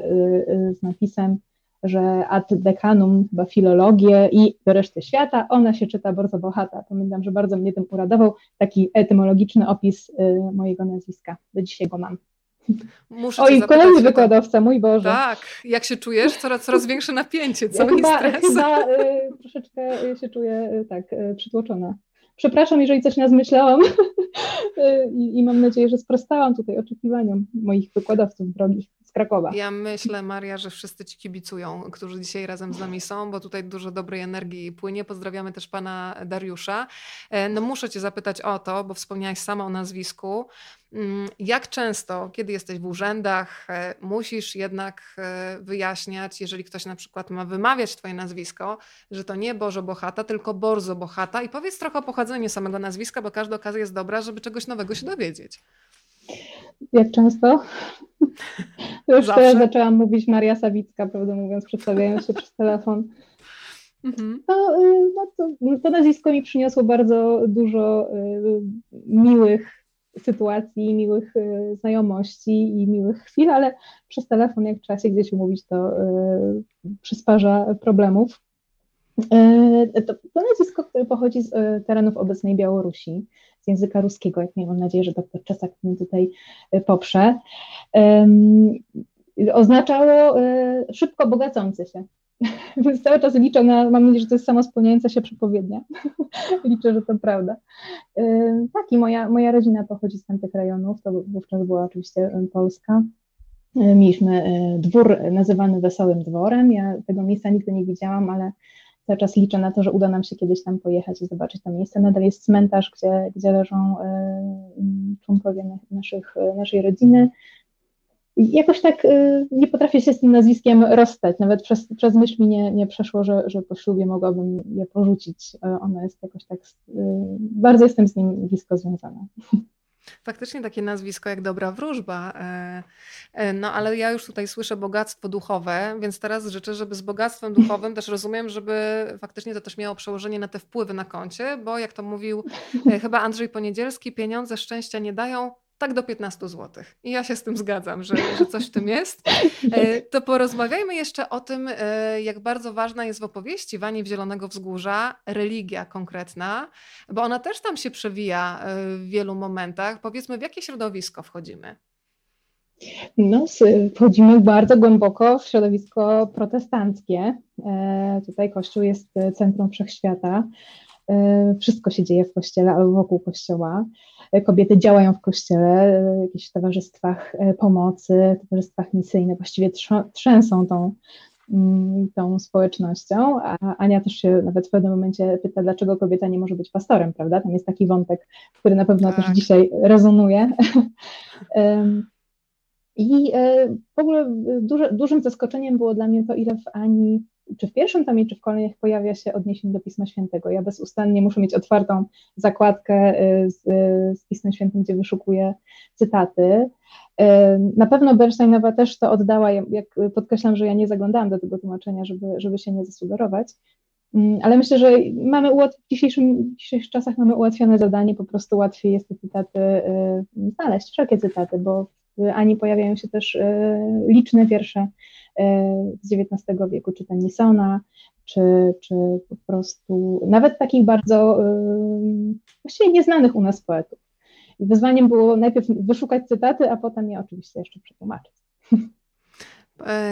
z napisem, że ad decanum chyba filologię i do reszty świata, ona się czyta Borzobohata. Pamiętam, że bardzo mnie tym uradował taki etymologiczny opis mojego nazwiska. Do dzisiaj go mam. Muszę cię zapytać, kolejny wykładowca, mój Boże. Tak, jak się czujesz? Coraz większe napięcie, co i stres. Chyba troszeczkę się czuję przytłoczona. Przepraszam, jeżeli coś nazmyślałam i mam nadzieję, że sprostałam tutaj oczekiwaniom moich wykładowców drogich. z Krakowa. Ja myślę, Maria, że wszyscy ci kibicują, którzy dzisiaj razem z nami są, bo tutaj dużo dobrej energii płynie. Pozdrawiamy też pana Dariusza. No muszę cię zapytać o to, bo wspomniałaś sama o nazwisku. Jak często, kiedy jesteś w urzędach, musisz jednak wyjaśniać, jeżeli ktoś na przykład ma wymawiać twoje nazwisko, że to nie Borzobohata, tylko Borzobohata, i powiedz trochę o pochodzeniu samego nazwiska, bo każda okazja jest dobra, żeby czegoś nowego się dowiedzieć. Jak często? To już teraz zaczęłam mówić Maria Sawicka, prawdę mówiąc, przedstawiając się przez telefon. To nazwisko mi przyniosło bardzo dużo miłych sytuacji, miłych znajomości i miłych chwil, ale przez telefon, jak trzeba się gdzieś umówić, to przysparza problemów. To nazwisko, które pochodzi z terenów obecnej Białorusi, z języka ruskiego, jak mam nadzieję, że doktor Czesak mnie tutaj poprze, oznaczało szybko bogacący się. Więc cały czas liczę mam nadzieję, że to jest samospełniająca się przepowiednia. Liczę, że to prawda. Tak, i moja rodzina pochodzi z tamtych rejonów, to wówczas była oczywiście Polska. Mieliśmy dwór nazywany Wesołym Dworem. Ja tego miejsca nigdy nie widziałam, ale cały czas liczę na to, że uda nam się kiedyś tam pojechać i zobaczyć to miejsce. Nadal jest cmentarz, gdzie leżą członkowie naszej rodziny. Jakoś tak nie potrafię się z tym nazwiskiem rozstać, nawet przez myśl mi nie przeszło, że po ślubie mogłabym je porzucić. Ono jest jakoś tak, bardzo jestem z nim blisko związana. Faktycznie takie nazwisko jak dobra wróżba, no ale ja już tutaj słyszę bogactwo duchowe, więc teraz życzę, żeby z bogactwem duchowym też rozumiem, żeby faktycznie to też miało przełożenie na te wpływy na koncie, bo jak to mówił chyba Andrzej Poniedzielski, pieniądze szczęścia nie dają, tak do 15 zł. I ja się z tym zgadzam, że coś w tym jest. To porozmawiajmy jeszcze o tym, jak bardzo ważna jest w opowieści Wani Zielonego Wzgórza religia konkretna, bo ona też tam się przewija w wielu momentach. Powiedzmy, w jakie środowisko wchodzimy? No, wchodzimy bardzo głęboko w środowisko protestanckie. Tutaj Kościół jest centrum wszechświata. Wszystko się dzieje w kościele albo wokół kościoła. Kobiety działają w kościele, w jakichś towarzystwach pomocy, towarzystwach misyjnych, właściwie trzęsą tą społecznością, a Ania też się nawet w pewnym momencie pyta, dlaczego kobieta nie może być pastorem, prawda? Tam jest taki wątek, który na pewno tak też dzisiaj rezonuje. I w ogóle dużym zaskoczeniem było dla mnie to, ile w Ani, czy w pierwszym tomie, czy w kolejnych pojawia się odniesień do Pisma Świętego. Ja bezustannie muszę mieć otwartą zakładkę z Pismem Świętym, gdzie wyszukuję cytaty. Na pewno Bernsteinowa też to oddała, jak podkreślam, że ja nie zaglądałam do tego tłumaczenia, żeby się nie zasugerować, ale myślę, że w dzisiejszych czasach mamy ułatwione zadanie, po prostu łatwiej jest te cytaty znaleźć, wszelkie cytaty, bo Ani pojawiają się też liczne wiersze z XIX wieku, czy Tennysona, czy po prostu nawet takich bardzo właściwie nieznanych u nas poetów. Wyzwaniem było najpierw wyszukać cytaty, a potem je oczywiście jeszcze przetłumaczyć.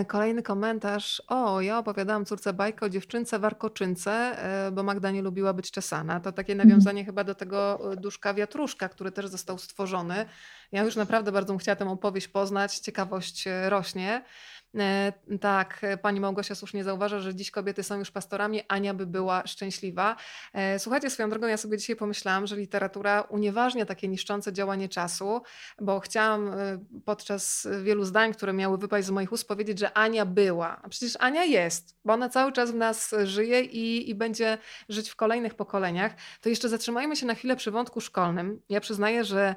Kolejny komentarz. Ja opowiadałam córce bajkę o dziewczynce warkoczynce, bo Magda nie lubiła być czesana. To takie nawiązanie chyba do tego duszka wiatruszka, który też został stworzony. Ja już naprawdę bardzo bym chciała tę opowieść poznać. Ciekawość rośnie. Tak, pani Małgosia słusznie zauważa, że dziś kobiety są już pastorami, Ania by była szczęśliwa. Słuchajcie, swoją drogą ja sobie dzisiaj pomyślałam, że literatura unieważnia takie niszczące działanie czasu, bo chciałam podczas wielu zdań, które miały wypaść z moich ust, powiedzieć, że Ania była. A przecież Ania jest, bo ona cały czas w nas żyje i będzie żyć w kolejnych pokoleniach. To jeszcze zatrzymajmy się na chwilę przy wątku szkolnym. Ja przyznaję, że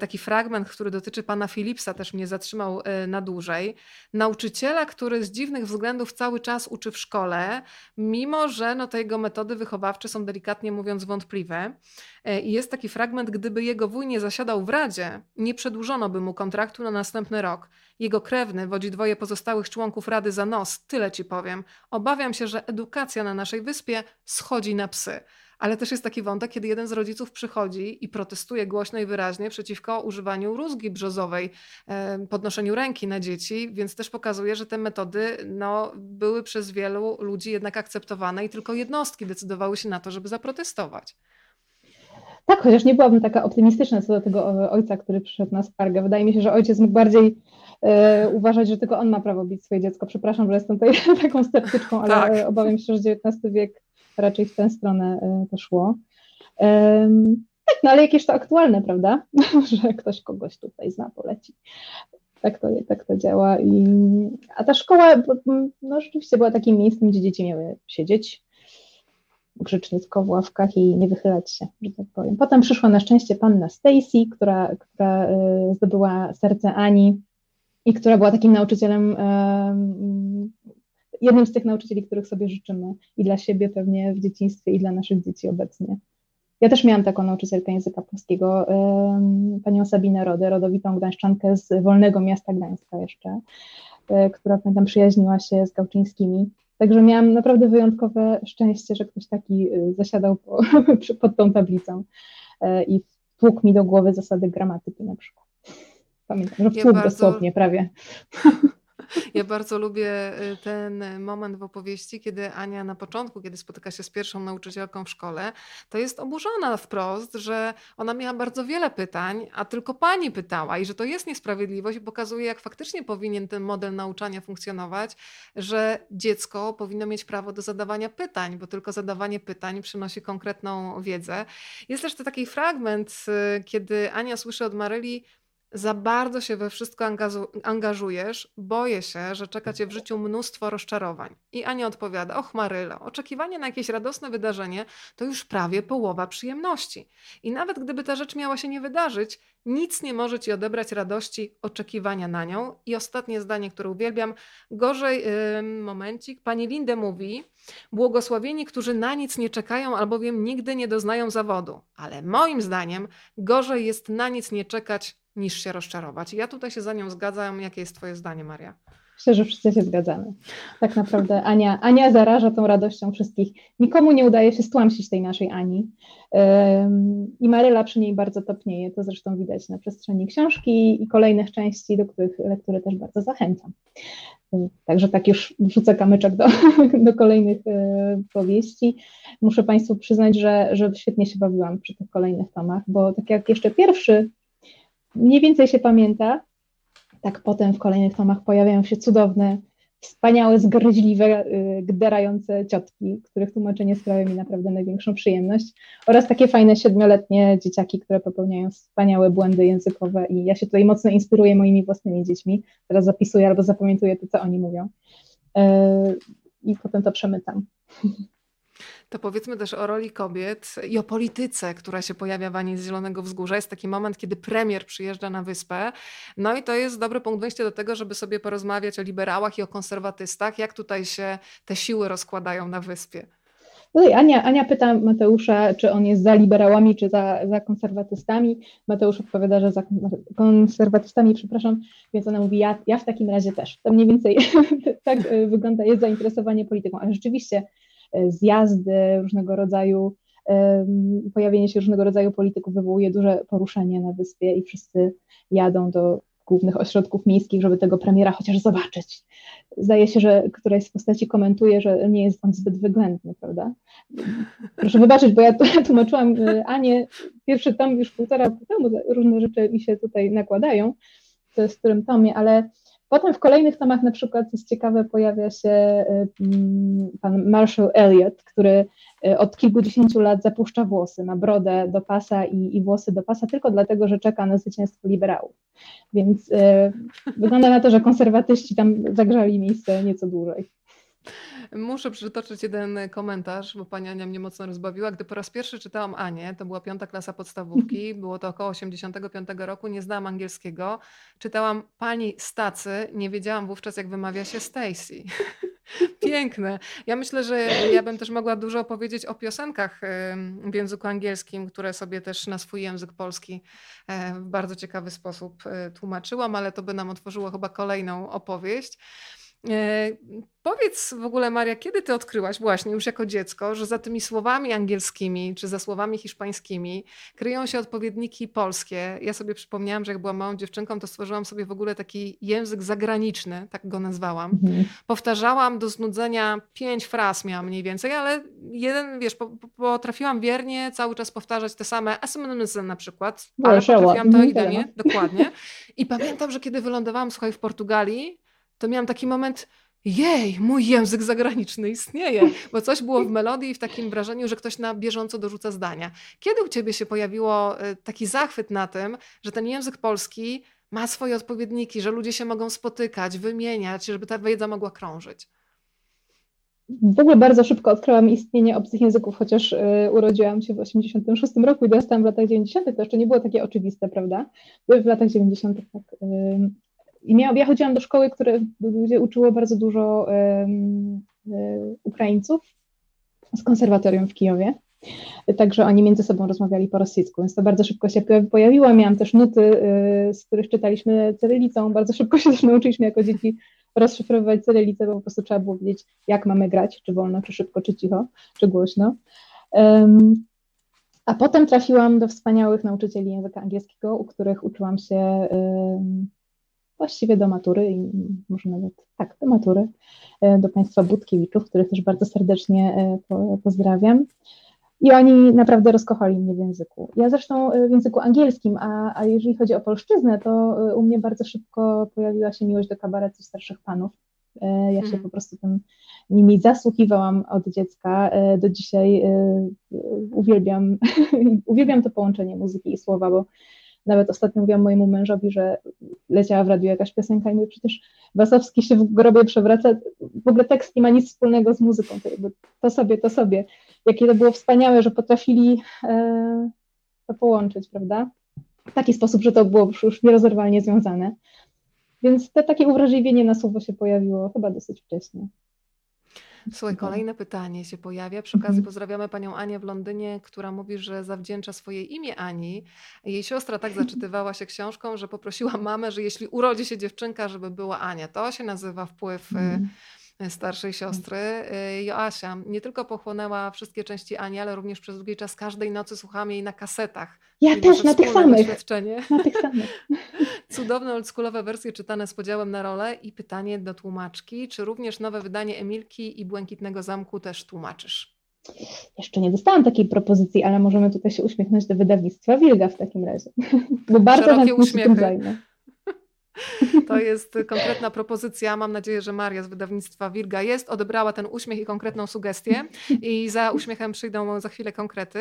taki fragment, który dotyczy pana Philipsa, też mnie zatrzymał na dłużej. Nauczyciela, który z dziwnych względów cały czas uczy w szkole, mimo że te jego metody wychowawcze są delikatnie mówiąc wątpliwe. I jest taki fragment, gdyby jego wuj nie zasiadał w Radzie, nie przedłużono by mu kontraktu na następny rok. Jego krewny wodzi dwoje pozostałych członków Rady za nos, tyle ci powiem. Obawiam się, że edukacja na naszej wyspie schodzi na psy. Ale też jest taki wątek, kiedy jeden z rodziców przychodzi i protestuje głośno i wyraźnie przeciwko używaniu rózgi brzozowej, podnoszeniu ręki na dzieci, więc też pokazuje, że te metody były przez wielu ludzi jednak akceptowane i tylko jednostki decydowały się na to, żeby zaprotestować. Tak, chociaż nie byłabym taka optymistyczna co do tego ojca, który przyszedł na skargę. Wydaje mi się, że ojciec mógł bardziej uważać, że tylko on ma prawo bić swoje dziecko. Przepraszam, że jestem tutaj taką sceptyczką, ale tak, obawiam się, że XIX wiek raczej w tę stronę to szło. Tak, no ale jakieś to aktualne, prawda? Że ktoś kogoś tutaj zna, poleci. Tak to działa. A ta szkoła, no rzeczywiście była takim miejscem, gdzie dzieci miały siedzieć grzecznicko w ławkach i nie wychylać się, że tak powiem. Potem przyszła na szczęście panna Stacy, która zdobyła serce Ani i która była takim nauczycielem, jednym z tych nauczycieli, których sobie życzymy i dla siebie pewnie w dzieciństwie i dla naszych dzieci obecnie. Ja też miałam taką nauczycielkę języka polskiego, panią Sabinę Rodę, rodowitą gdańszczankę z wolnego miasta Gdańska jeszcze, która, pamiętam, przyjaźniła się z Gałczyńskimi. Także miałam naprawdę wyjątkowe szczęście, że ktoś taki zasiadał pod tą tablicą i wtłukł mi do głowy zasady gramatyki na przykład. Pamiętam, że wtłukł dosłownie prawie. Ja bardzo lubię ten moment w opowieści, kiedy Ania na początku, kiedy spotyka się z pierwszą nauczycielką w szkole, to jest oburzona wprost, że ona miała bardzo wiele pytań, a tylko pani pytała i że to jest niesprawiedliwość i pokazuje, jak faktycznie powinien ten model nauczania funkcjonować, że dziecko powinno mieć prawo do zadawania pytań, bo tylko zadawanie pytań przynosi konkretną wiedzę. Jest też to taki fragment, kiedy Ania słyszy od Maryli: za bardzo się we wszystko angażujesz, boję się, że czeka cię w życiu mnóstwo rozczarowań. I Ania odpowiada: och Marylo, oczekiwanie na jakieś radosne wydarzenie to już prawie połowa przyjemności. I nawet gdyby ta rzecz miała się nie wydarzyć, nic nie może ci odebrać radości oczekiwania na nią. I ostatnie zdanie, które uwielbiam, gorzej, momencik, pani Linda mówi: błogosławieni, którzy na nic nie czekają, albowiem nigdy nie doznają zawodu. Ale moim zdaniem gorzej jest na nic nie czekać, niż się rozczarować. Ja tutaj się za nią zgadzam. Jakie jest twoje zdanie, Maria? Myślę, że wszyscy się zgadzamy. Tak naprawdę Ania zaraża tą radością wszystkich. Nikomu nie udaje się stłamsić tej naszej Ani. I Maryla przy niej bardzo topnieje. To zresztą widać na przestrzeni książki i kolejnych części, do których lektury też bardzo zachęcam. Także tak już wrzucę kamyczek do kolejnych powieści. Muszę państwu przyznać, że świetnie się bawiłam przy tych kolejnych tomach, bo tak jak jeszcze pierwszy mniej więcej się pamięta, tak potem w kolejnych tomach pojawiają się cudowne, wspaniałe, zgryźliwe, gderające ciotki, których tłumaczenie sprawia mi naprawdę największą przyjemność, oraz takie fajne 7-letnie dzieciaki, które popełniają wspaniałe błędy językowe i ja się tutaj mocno inspiruję moimi własnymi dziećmi, teraz zapisuję albo zapamiętuję to, co oni mówią i potem to przemytam. To powiedzmy też o roli kobiet i o polityce, która się pojawia w Ani z Zielonego Wzgórza. Jest taki moment, kiedy premier przyjeżdża na wyspę. No i to jest dobry punkt wyjścia do tego, żeby sobie porozmawiać o liberałach i o konserwatystach. Jak tutaj się te siły rozkładają na wyspie? Ania pyta Mateusza, czy on jest za liberałami, czy za konserwatystami. Mateusz odpowiada, że za konserwatystami, przepraszam, więc ona mówi: ja w takim razie też. To mniej więcej tak wygląda, jest zainteresowanie polityką. Ale rzeczywiście zjazdy różnego rodzaju, pojawienie się różnego rodzaju polityków wywołuje duże poruszenie na wyspie i wszyscy jadą do głównych ośrodków miejskich, żeby tego premiera chociaż zobaczyć. Zdaje się, że któraś z postaci komentuje, że nie jest on zbyt wyględny, prawda? Proszę wybaczyć, bo ja tłumaczyłam Anię, pierwszy tom już półtora roku temu, różne rzeczy mi się tutaj nakładają, to jest w którym tomie, ale potem w kolejnych tomach na przykład, co jest ciekawe, pojawia się pan Marshall Elliot, który od kilkudziesięciu lat zapuszcza włosy, ma brodę do pasa i włosy do pasa tylko dlatego, że czeka na zwycięstwo liberałów. Więc wygląda na to, że konserwatyści tam zagrzali miejsce nieco dłużej. Muszę przytoczyć jeden komentarz, bo pani Ania mnie mocno rozbawiła. Gdy po raz pierwszy czytałam Anię, to była 5. klasa podstawówki, było to około 85 roku, nie znałam angielskiego. Czytałam pani Stacy, nie wiedziałam wówczas, jak wymawia się Stacy. Piękne. Ja myślę, że ja bym też mogła dużo opowiedzieć o piosenkach w języku angielskim, które sobie też na swój język polski w bardzo ciekawy sposób tłumaczyłam, ale to by nam otworzyło chyba kolejną opowieść. Powiedz w ogóle, Maria, kiedy ty odkryłaś właśnie już jako dziecko, że za tymi słowami angielskimi czy za słowami hiszpańskimi kryją się odpowiedniki polskie? Ja sobie przypomniałam, że jak byłam małą dziewczynką, to stworzyłam sobie w ogóle taki język zagraniczny, tak go nazwałam. Powtarzałam do znudzenia 5 fraz miałam mniej więcej, ale jeden, wiesz, potrafiłam wiernie cały czas powtarzać te same asymilizmy na przykład, ale potrafiłam to idealnie, dokładnie. I pamiętam, że kiedy wylądowałam, słuchaj, w Portugalii, to miałam taki moment, jej, mój język zagraniczny istnieje, bo coś było w melodii i w takim wrażeniu, że ktoś na bieżąco dorzuca zdania. Kiedy u ciebie się pojawiło taki zachwyt na tym, że ten język polski ma swoje odpowiedniki, że ludzie się mogą spotykać, wymieniać, żeby ta wiedza mogła krążyć? W ogóle bardzo szybko odkryłam istnienie obcych języków, chociaż urodziłam się w 1986 roku i dostałam w latach 90. To jeszcze nie było takie oczywiste, prawda? W latach 90. tak... Ja chodziłam do szkoły, gdzie uczyło bardzo dużo Ukraińców z konserwatorium w Kijowie, także oni między sobą rozmawiali po rosyjsku, więc to bardzo szybko się pojawiło. Miałam też nuty, z których czytaliśmy cyrylicą, bardzo szybko się też nauczyliśmy jako dzieci rozszyfrowywać cyrylicę, bo po prostu trzeba było wiedzieć, jak mamy grać, czy wolno, czy szybko, czy cicho, czy głośno. A potem trafiłam do wspaniałych nauczycieli języka angielskiego, u których uczyłam się... właściwie do matury i może nawet tak, do matury, do Państwa Budkiewiczów, których też bardzo serdecznie pozdrawiam. I oni naprawdę rozkochali mnie w języku. Ja zresztą w języku angielskim, a jeżeli chodzi o polszczyznę, to u mnie bardzo szybko pojawiła się miłość do kabaretu starszych panów. Ja się po prostu tym nimi zasłuchiwałam od dziecka. Do dzisiaj uwielbiam to połączenie muzyki i słowa, bo nawet ostatnio mówiłam mojemu mężowi, że leciała w radiu jakaś piosenka i mówię, przecież Wasowski się w grobie przewraca, w ogóle tekst nie ma nic wspólnego z muzyką, to sobie. Jakie to było wspaniałe, że potrafili to połączyć, prawda? W taki sposób, że to było już nierozerwalnie związane. Więc to takie uwrażliwienie na słowo się pojawiło chyba dosyć wcześnie. Słuchaj, kolejne pytanie się pojawia. Przy okazji pozdrawiamy panią Anię w Londynie, która mówi, że zawdzięcza swoje imię Ani. Jej siostra tak zaczytywała się książką, że poprosiła mamę, że jeśli urodzi się dziewczynka, żeby była Ania. To się nazywa wpływ starszej siostry. Joasia nie tylko pochłonęła wszystkie części Ani, ale również przez długi czas każdej nocy słuchałam jej na kasetach. Ja też, na tych samych. Cudowne oldschoolowe wersje czytane z podziałem na role. I pytanie do tłumaczki, czy również nowe wydanie Emilki i Błękitnego Zamku też tłumaczysz? Jeszcze nie dostałam takiej propozycji, ale możemy tutaj się uśmiechnąć do wydawnictwa Wilga w takim razie. Bo bardzo szerokie uśmiechy. To jest konkretna propozycja. Mam nadzieję, że Maria z wydawnictwa Wilga odebrała ten uśmiech i konkretną sugestię i za uśmiechem przyjdą za chwilę konkrety.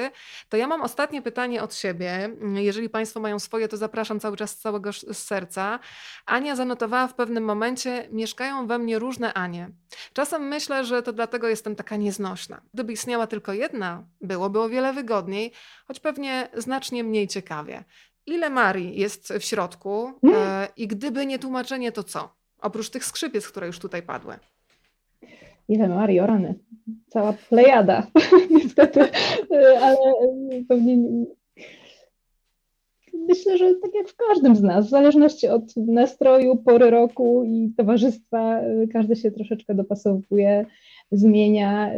To ja mam ostatnie pytanie od siebie. Jeżeli Państwo mają swoje, to zapraszam cały czas z całego serca. Ania zanotowała w pewnym momencie: mieszkają we mnie różne Anie. Czasem myślę, że to dlatego jestem taka nieznośna. Gdyby istniała tylko jedna, byłoby o wiele wygodniej, choć pewnie znacznie mniej ciekawie. Ile Marii jest w środku i gdyby nie tłumaczenie, to co? Oprócz tych skrzypiec, które już tutaj padły. Ile Marii, o rany. Cała plejada. Niestety, ale pewnie nie. Myślę, że tak jak w każdym z nas, w zależności od nastroju, pory roku i towarzystwa, każdy się troszeczkę dopasowuje, zmienia.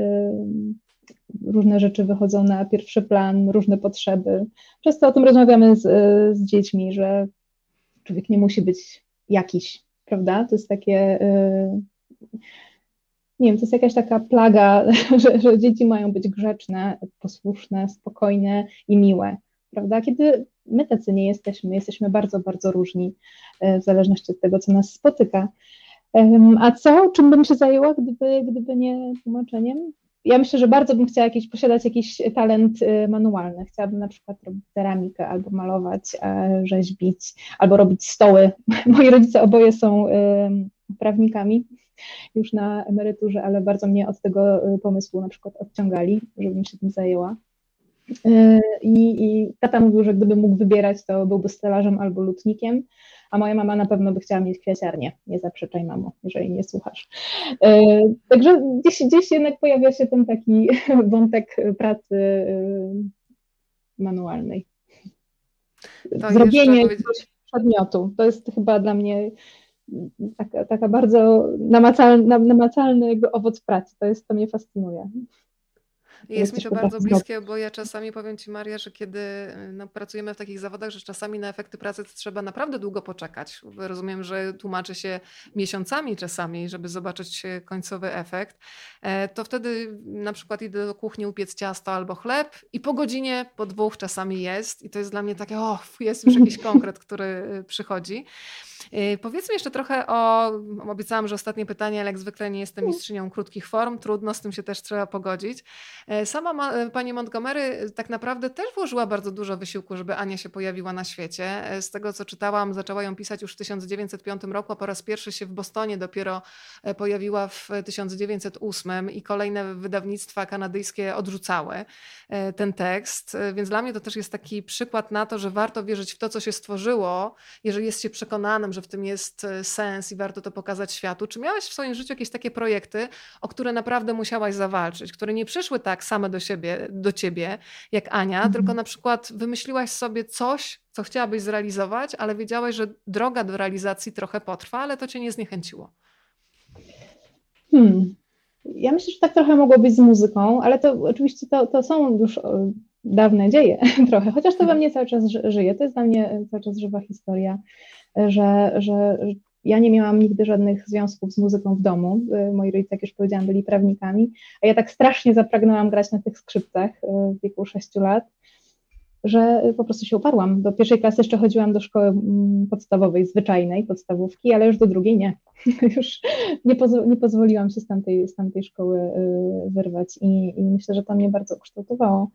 Różne rzeczy wychodzą na pierwszy plan, różne potrzeby. Często o tym rozmawiamy z dziećmi, że człowiek nie musi być jakiś, prawda? To jest takie, nie wiem, to jest jakaś taka plaga, że dzieci mają być grzeczne, posłuszne, spokojne i miłe, prawda? Kiedy my tacy nie jesteśmy, jesteśmy bardzo, bardzo różni w zależności od tego, co nas spotyka. A co? Czym bym się zajęła, gdyby nie tłumaczeniem? Ja myślę, że bardzo bym chciała posiadać jakiś talent manualny. Chciałabym na przykład robić ceramikę, albo malować, rzeźbić, albo robić stoły. Moi rodzice oboje są prawnikami, już na emeryturze, ale bardzo mnie od tego pomysłu na przykład odciągali, żebym się tym zajęła. I tata mówił, że gdyby mógł wybierać, to byłby stelarzem albo lutnikiem, a moja mama na pewno by chciała mieć kwiaciarnię. Nie zaprzeczaj, mamo, jeżeli nie słuchasz. Także gdzieś jednak pojawia się ten taki wątek pracy manualnej. Zrobienie jakiegoś przedmiotu. To jest chyba dla mnie taka bardzo namacalny jakby owoc pracy. To mnie fascynuje. Jest mi to bardzo bliskie, bo ja czasami powiem Ci, Maria, że kiedy pracujemy w takich zawodach, że czasami na efekty pracy trzeba naprawdę długo poczekać. Rozumiem, że tłumaczy się miesiącami czasami, żeby zobaczyć końcowy efekt. To wtedy na przykład idę do kuchni upiec ciasto albo chleb i po godzinie, po dwóch czasami jest. I to jest dla mnie takie, jest już jakiś konkret, który przychodzi. Powiedzmy jeszcze trochę obiecałam, że ostatnie pytanie, ale jak zwykle nie jestem mistrzynią krótkich form. Trudno, z tym się też trzeba pogodzić. Sama pani Montgomery tak naprawdę też włożyła bardzo dużo wysiłku, żeby Ania się pojawiła na świecie. Z tego, co czytałam, zaczęła ją pisać już w 1905 roku, a po raz pierwszy się w Bostonie dopiero pojawiła w 1908 i kolejne wydawnictwa kanadyjskie odrzucały ten tekst. Więc dla mnie to też jest taki przykład na to, że warto wierzyć w to, co się stworzyło, jeżeli jest się przekonanym, że w tym jest sens i warto to pokazać światu. Czy miałaś w swoim życiu jakieś takie projekty, o które naprawdę musiałaś zawalczyć, które nie przyszły tak same do ciebie, jak Ania, tylko na przykład wymyśliłaś sobie coś, co chciałabyś zrealizować, ale wiedziałaś, że droga do realizacji trochę potrwa, ale to cię nie zniechęciło? Ja myślę, że tak trochę mogło być z muzyką, ale to oczywiście to są już dawne dzieje trochę, chociaż to we mnie cały czas żyje, to jest dla mnie cały czas żywa historia, że ja nie miałam nigdy żadnych związków z muzyką w domu. Moi rodzice, jak już powiedziałam, byli prawnikami, a ja tak strasznie zapragnęłam grać na tych skrzypcach w wieku 6 lat, że po prostu się uparłam. Do pierwszej klasy jeszcze chodziłam do szkoły podstawowej, zwyczajnej, podstawówki, ale już do drugiej nie. Już nie pozwoliłam się z tamtej szkoły wyrwać i myślę, że to mnie bardzo ukształtowało.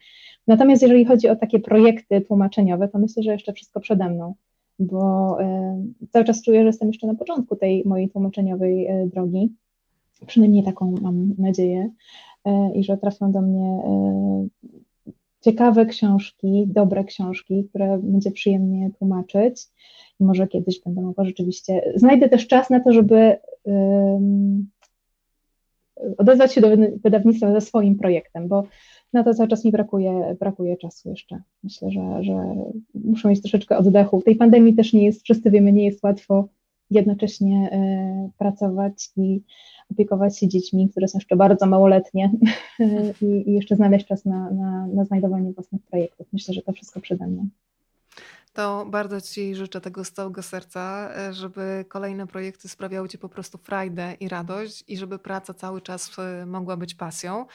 Natomiast jeżeli chodzi o takie projekty tłumaczeniowe, to myślę, że jeszcze wszystko przede mną, bo cały czas czuję, że jestem jeszcze na początku tej mojej tłumaczeniowej drogi, przynajmniej taką mam nadzieję, i że trafią do mnie ciekawe książki, dobre książki, które będzie przyjemnie tłumaczyć i może kiedyś będę mogła rzeczywiście, znajdę też czas na to, żeby odezwać się do wydawnictwa ze swoim projektem, bo na to cały czas mi brakuje czasu jeszcze. Myślę, że muszę mieć troszeczkę oddechu. W tej pandemii też nie jest, wszyscy wiemy, nie jest łatwo jednocześnie pracować i opiekować się dziećmi, które są jeszcze bardzo małoletnie i jeszcze znaleźć czas na znajdowanie własnych projektów. Myślę, że to wszystko przede mną. To bardzo Ci życzę tego z całego serca, żeby kolejne projekty sprawiały Ci po prostu frajdę i radość i żeby praca cały czas mogła być pasją.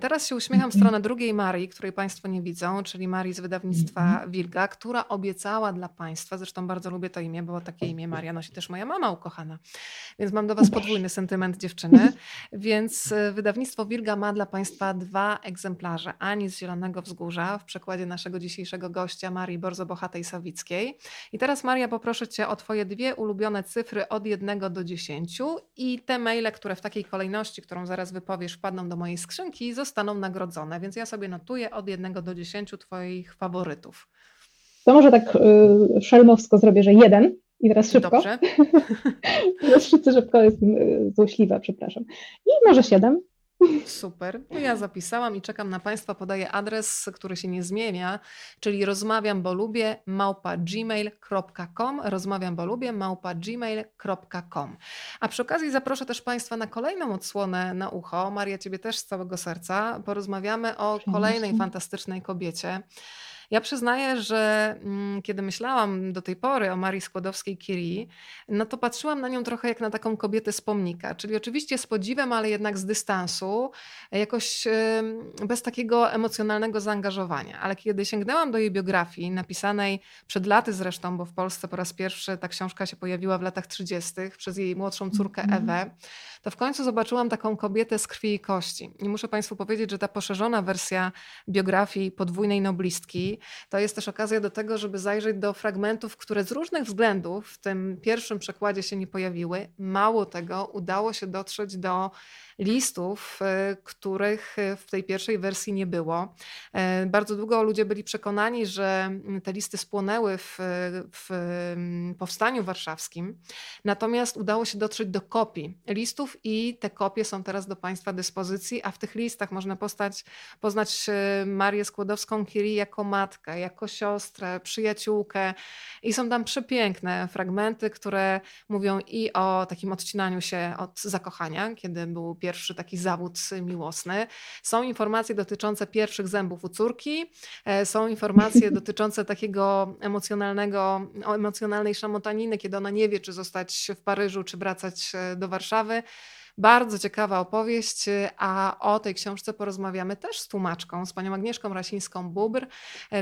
Teraz się uśmiecham w stronę drugiej Marii, której Państwo nie widzą, czyli Marii z wydawnictwa Wilga, która obiecała dla Państwa, zresztą bardzo lubię to imię, bo takie imię Maria nosi też moja mama ukochana, więc mam do Was podwójny sentyment dziewczyny, więc wydawnictwo Wilga ma dla Państwa 2 egzemplarze. Ani z Zielonego Wzgórza w przekładzie naszego dzisiejszego gościa Marii Borzobohata-Sawickiej. I teraz, Maria, poproszę Cię o Twoje 2 ulubione cyfry od 1 do 10 i te maile, które w takiej kolejności, którą zaraz wypowiesz, wpadną do mojej skrzynki, zostaną nagrodzone. Więc ja sobie notuję od 1 do 10 Twoich faworytów. To może tak szelmowsko zrobię, że 1 i teraz szybko. Dobrze. Teraz szybko, jestem złośliwa, przepraszam. I może 7. Super, ja zapisałam i czekam na Państwa, podaję adres, który się nie zmienia, czyli rozmawiambolubie@gmail.com. A przy okazji zaproszę też Państwa na kolejną odsłonę Na ucho. Maria, Ciebie też z całego serca. Porozmawiamy o kolejnej fantastycznej kobiecie. Ja przyznaję, że kiedy myślałam do tej pory o Marii Skłodowskiej-Curie, no to patrzyłam na nią trochę jak na taką kobietę z pomnika, czyli oczywiście z podziwem, ale jednak z dystansu, jakoś bez takiego emocjonalnego zaangażowania. Ale kiedy sięgnęłam do jej biografii, napisanej przed laty zresztą, bo w Polsce po raz pierwszy ta książka się pojawiła w latach 30. przez jej młodszą córkę Ewę, to w końcu zobaczyłam taką kobietę z krwi i kości. I muszę Państwu powiedzieć, że ta poszerzona wersja biografii podwójnej noblistki to jest też okazja do tego, żeby zajrzeć do fragmentów, które z różnych względów w tym pierwszym przekładzie się nie pojawiły. Mało tego, udało się dotrzeć do listów, których w tej pierwszej wersji nie było. Bardzo długo ludzie byli przekonani, że te listy spłonęły w Powstaniu Warszawskim, natomiast udało się dotrzeć do kopii listów i te kopie są teraz do Państwa dyspozycji, a w tych listach można poznać Marię Skłodowską-Curie jako matkę, jako siostrę, przyjaciółkę i są tam przepiękne fragmenty, które mówią i o takim odcinaniu się od zakochania, kiedy był pierwszy taki zawód miłosny. Są informacje dotyczące pierwszych zębów u córki, są informacje dotyczące takiego emocjonalnej szamotaniny, kiedy ona nie wie, czy zostać w Paryżu, czy wracać do Warszawy. Bardzo ciekawa opowieść, a o tej książce porozmawiamy też z tłumaczką, z panią Agnieszką Rasińską-Bubr,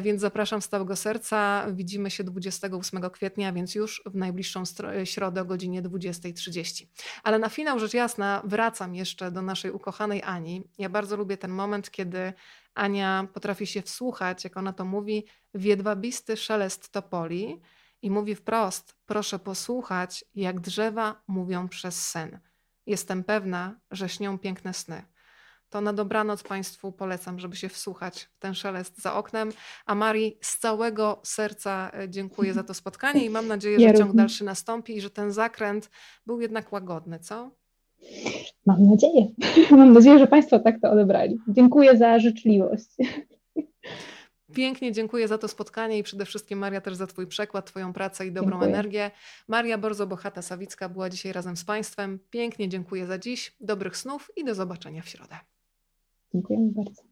więc zapraszam z całego serca. Widzimy się 28 kwietnia, więc już w najbliższą środę o godzinie 20:30. Ale na finał, rzecz jasna, wracam jeszcze do naszej ukochanej Ani. Ja bardzo lubię ten moment, kiedy Ania potrafi się wsłuchać, jak ona to mówi, w jedwabisty szelest topoli i mówi wprost: proszę posłuchać, jak drzewa mówią przez sen. Jestem pewna, że śnią piękne sny. To na dobranoc Państwu polecam, żeby się wsłuchać w ten szelest za oknem. A Marii z całego serca dziękuję za to spotkanie i mam nadzieję, że ciąg dalszy nastąpi i że ten zakręt był jednak łagodny, co? Mam nadzieję. Mam nadzieję, że Państwo tak to odebrali. Dziękuję za życzliwość. Pięknie dziękuję za to spotkanie i przede wszystkim, Maria, też za Twój przekład, Twoją pracę i dobrą energię. Maria Borzobohata-Sawicka była dzisiaj razem z Państwem. Pięknie dziękuję za dziś, dobrych snów i do zobaczenia w środę. Dziękujemy bardzo.